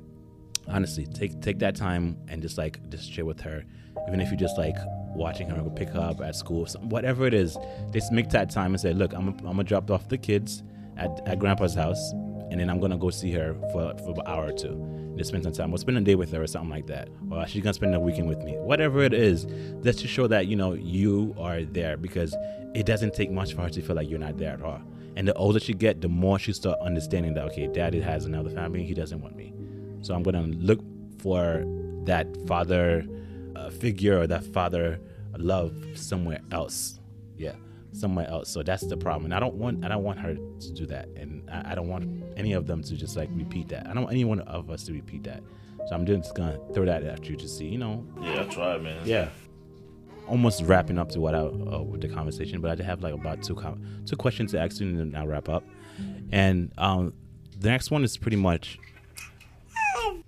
Honestly, take take that time and just like just chill with her, even if you're just like watching her, pick her up at school, whatever it is. Just make that time and say, look, I'm I'm gonna drop off the kids at, at grandpa's house, and then I'm gonna go see her for for an hour or two. Just spend some time. We'll spend a day with her or something like that, or she's gonna spend a weekend with me. Whatever it is, just to show that you know you are there, because it doesn't take much for her to feel like you're not there at all. And the older she get, the more she start understanding that, okay, Daddy has another family. He doesn't want me. So I'm going to look for that father uh, figure or that father love somewhere else. Yeah, somewhere else. So that's the problem. And I don't want I don't want her to do that. And I, I don't want any of them to just, like, repeat that. I don't want any one of us to repeat that. So I'm just going to throw that at you to see, you know. Yeah, try, man. Yeah. Almost wrapping up to what I uh, with the conversation, but I did have like about two com- two questions to ask you, and then I'll wrap up. And um, the next one is pretty much,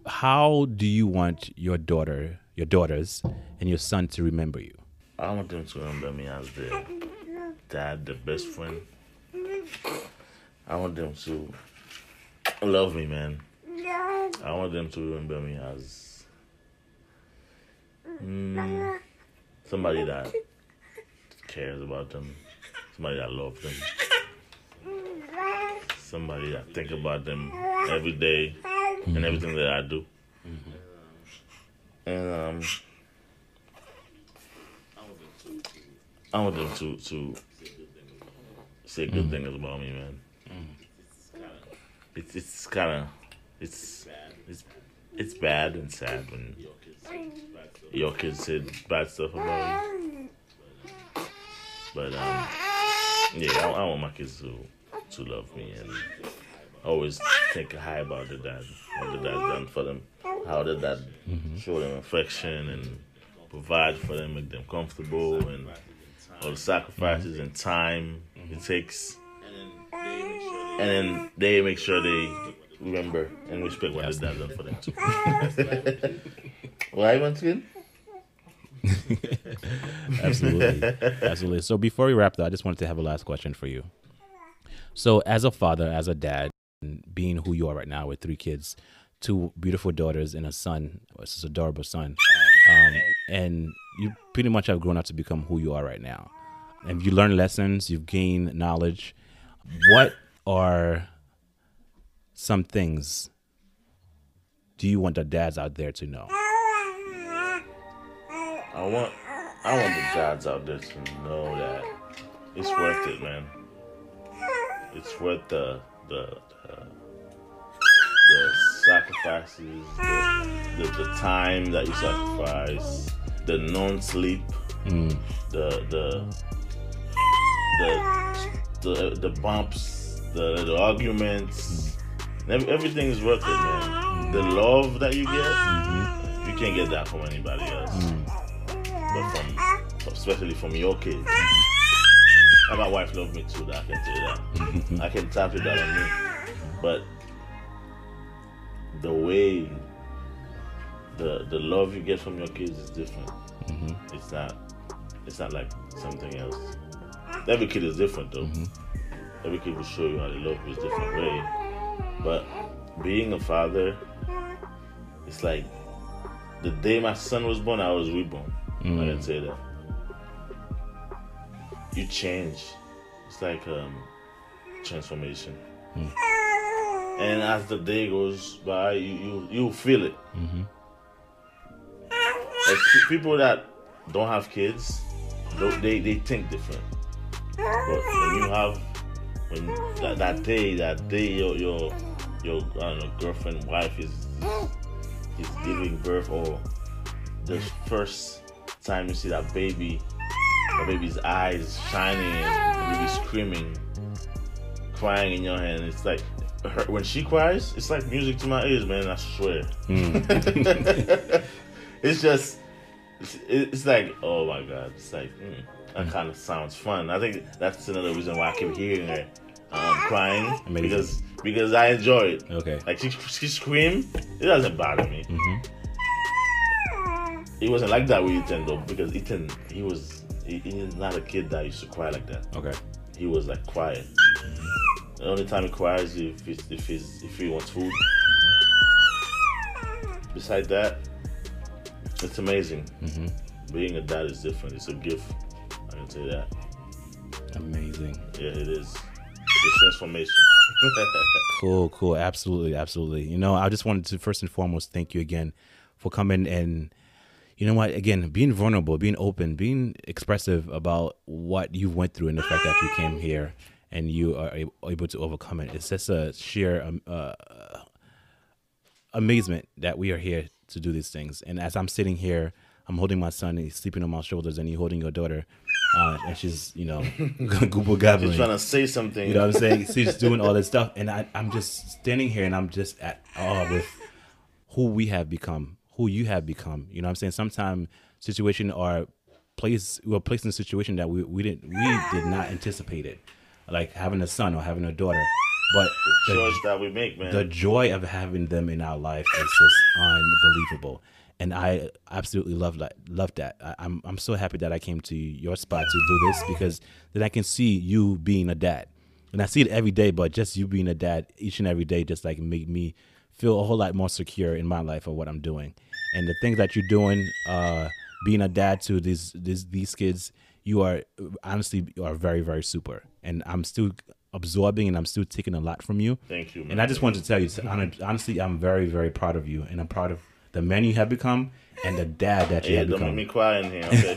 how do you want your daughter, your daughters, and your son to remember you? I want them to remember me as their dad, the best friend. I want them to love me, man. I want them to remember me as. Mm, Somebody that cares about them. Somebody that loves them. Somebody that thinks about them every day mm-hmm. and everything that I do. Mm-hmm. And um, I want them to, to say good mm-hmm. things about me, man. Mm-hmm. It's it's kind of it's it's It's bad and sad when your kids say bad stuff about you. But, um, yeah, I, I want my kids to, to love me and always think high about their dad, what their dad's done for them, how their dad mm-hmm. show them affection and provide for them, make them comfortable, and all the sacrifices mm-hmm. and time mm-hmm. it takes. And then they make sure they remember and respect what yes. their dad done for them, too. Why, once again? Absolutely. Absolutely. So before we wrap up, I just wanted to have a last question for you. So as a father, as a dad, being who you are right now with three kids, two beautiful daughters and a son, this adorable son, um, and you pretty much have grown up to become who you are right now. And you learn lessons, you've gained knowledge. What are some things do you want the dads out there to know? I want I want the dads out there to know that it's worth it, man. It's worth the the the, the sacrifices, the, the the time that you sacrifice, the non-sleep, mm. the the the the the bumps, the, the arguments. Mm. Everything is worth it, man. The love that you get, mm-hmm. you can't get that from anybody else. Mm. But from, especially from your kids. And my wife loved me too, that I can tell you that. I can tap it down on me. But the way, the the love you get from your kids is different. Mm-hmm. It's not it's not like something else. Every kid is different though. Mm-hmm. Every kid will show you how they love you is a different way. But being a father, it's like the day my son was born, I was reborn. Mm. I can say that. You change. It's like um, transformation. Mm. And as the day goes by, you you, you feel it. Mm-hmm. Like, people that don't have kids, they, they think different. But when you have, when that, that day, that day your your your I don't know, girlfriend, wife is is giving birth, or the first time you see that baby, that baby's eyes shining and the baby screaming, crying in your hand. It's like, her, when she cries, it's like music to my ears, man, I swear. Mm. It's just, it's, it's like, oh my God, it's like, mm, that kind of sounds fun. I think that's another reason why I keep hearing her um, crying, amazing. because because I enjoy it. Okay. Like, she, she screamed, it doesn't bother me. Mm-hmm. It wasn't like that with Ethan though, because Ethan, he was he, he was not a kid that used to cry like that. Okay. He was like quiet. Mm-hmm. The only time he cries is if he's, if he's, if he wants food. Mm-hmm. Besides that, it's amazing. Mm-hmm. Being a dad is different. It's a gift. I can say that. Amazing. Yeah, it is. It's a transformation. Cool, cool. Absolutely, absolutely. You know, I just wanted to first and foremost thank you again for coming and. You know what? Again, being vulnerable, being open, being expressive about what you went through and the fact that you came here and you are able to overcome it. It's just a sheer um, uh, amazement that we are here to do these things. And as I'm sitting here, I'm holding my son. He's sleeping on my shoulders, and you're holding your daughter. Uh, and she's, you know, Google gabbling. She's trying to say something. You know what I'm saying? She's doing all this stuff. And I, I'm just standing here, and I'm just at awe with who we have become. Who you have become, you know what I'm saying? Sometimes situation or place, we're placed in a situation that we, we didn't, we did not anticipate it. Like having a son or having a daughter, but the, the choice that we make, man. The joy of having them in our life is just unbelievable. And I absolutely love that, love that. I, I'm, I'm so happy that I came to your spot to do this, because then I can see you being a dad, and I see it every day, but just you being a dad each and every day, just like make me feel a whole lot more secure in my life of what I'm doing. And the things that you're doing, uh, being a dad to these these these kids, you are honestly you are very, very super. And I'm still absorbing, and I'm still taking a lot from you. Thank you, man. And I just wanted to tell you, honestly, I'm very, very proud of you, and I'm proud of the man you have become and the dad that you hey, have don't become. Don't make me cry in here, okay?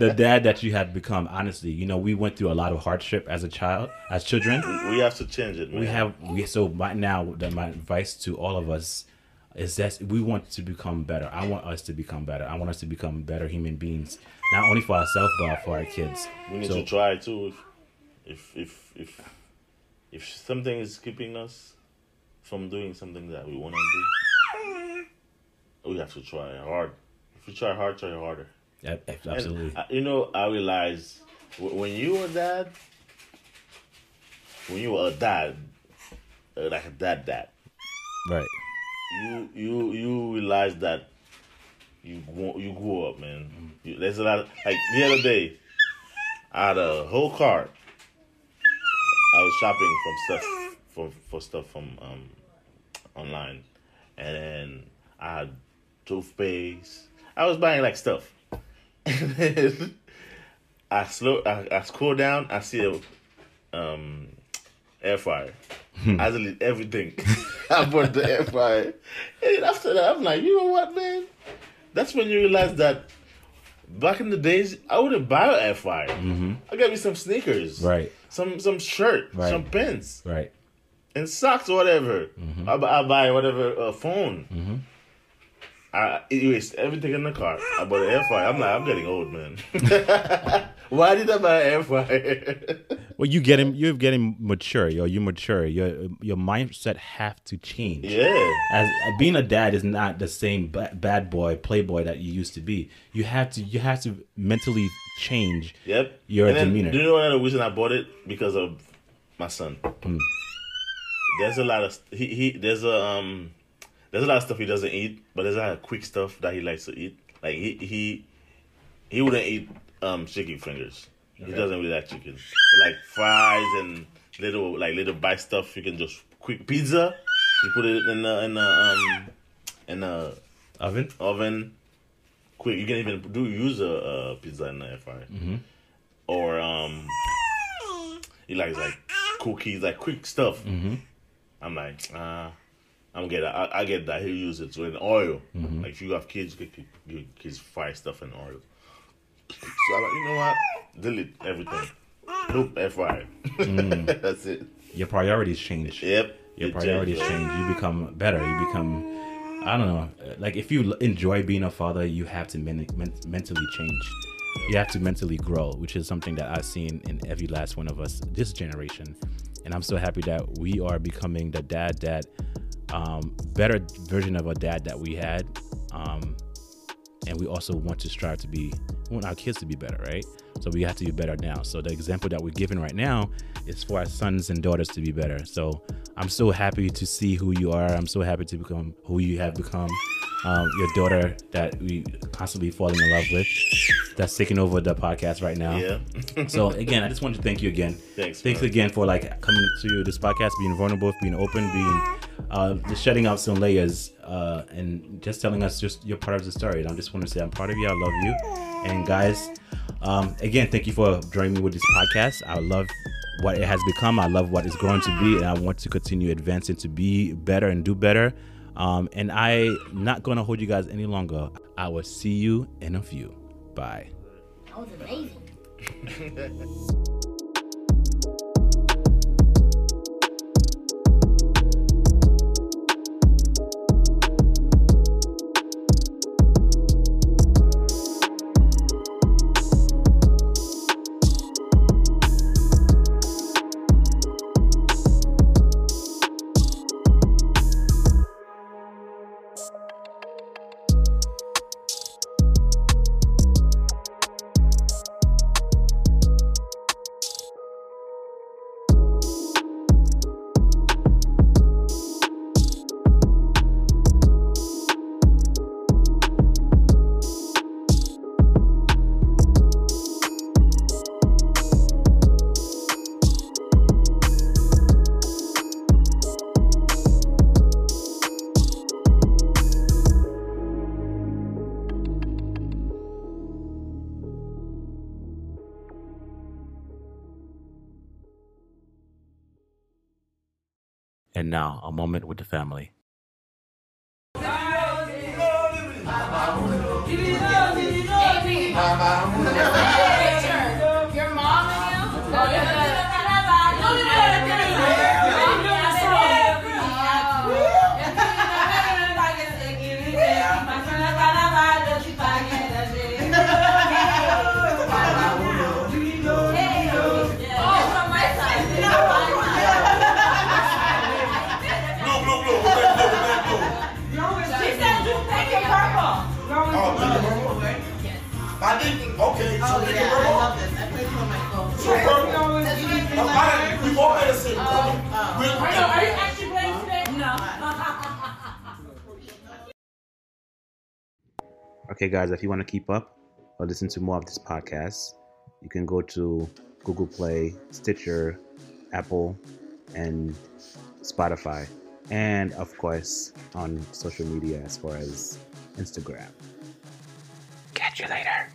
The dad that you have become, honestly. You know, we went through a lot of hardship as a child, as children. We have to change it, man. We have, we, so right now, my advice to all of us Is that we want to become better. I want us to become better. I want us to become better human beings, not only for ourselves but for our kids. We need so, to try too. If if if if, if something is keeping us from doing something that we want to do, we have to try hard. If you try hard, try harder. Yep, absolutely. And, you know, I realized when you were a dad, when you were a dad, like a dad dad, right? You you you realize that you you grew up, man. You, there's a lot of, like the other day, I had a whole cart. I was shopping from stuff for for stuff from um online, and then I had toothpaste. I was buying like stuff. And then I slow I, I scroll down. I see a um air fryer. I delete everything. I bought the air fryer. And after that, I'm like, you know what, man? That's when you realize that back in the days, I wouldn't buy an air fryer. Mm-hmm. I got me some sneakers. Right. Some some shirt. Right. Some pants. Right. And socks or whatever. Mm-hmm. I, I buy whatever, a uh, phone. Mm-hmm. I erased everything in the car. I bought an air fryer. I'm like, I'm getting old, man. Why did I buy an air fryer? Well, you getting you're getting mature, yo. You mature. Your your mindset have to change. Yeah. As being a dad is not the same bad boy, playboy that you used to be. You have to you have to mentally change. Yep. Your and then, demeanor. Do you know another reason I bought it? Because of my son. Mm. There's a lot of he he. There's a um. There's a lot of stuff he doesn't eat, but there's a lot of quick stuff that he likes to eat. Like, he he, he wouldn't eat um, chicken fingers. Okay. He doesn't really like chicken. But like, fries and little like little bite stuff, you can just quick pizza. You put it in the in the um in the oven oven. Quick, you can even do use a, a pizza in the air fryer. Mm-hmm. Or um, he likes like cookies, like quick stuff. Mm-hmm. I'm like ah. Uh, I'm get I, I get that he uses it in oil. Mm-hmm. Like if you have kids, you give kids fry stuff in oil. So I'm like, you know what? Delete everything. Nope, air fryer. Mm. That's it. Your priorities change. Yep. Your priorities change. change. You become better. You become. I don't know. Like if you enjoy being a father, you have to men- men- mentally change. You have to mentally grow, which is something that I've seen in every last one of us this generation. And I'm so happy that we are becoming the dad that. Um, better version of a dad that we had, um, and we also want to strive to be we want our kids to be better, right? So we have to be better now. So the example that we're giving right now is for our sons and daughters to be better. So I'm so happy to see who you are. I'm so happy to become who you have become. Um, your daughter that we constantly fall in love with, that's taking over the podcast right now. Yeah. So again, I just wanted to thank you again. Thanks. Thanks man. Again for like coming to this podcast, being vulnerable, being open, being uh, just shedding out some layers uh, and just telling us just you're part of the story. And I just want to say I'm proud of you. I love you. And guys, um, again, thank you for joining me with this podcast. I love what it has become. I love what it's grown to be, and I want to continue advancing to be better and do better. Um, and I'm not going to hold you guys any longer. I will see you in a few. Bye. That was amazing. And now, a moment with the family. Your mom and you? Okay, guys, if you want to keep up or listen to more of this podcast, you can go to Google Play, Stitcher, Apple, and Spotify. And, of course, on social media as far as Instagram. Catch you later.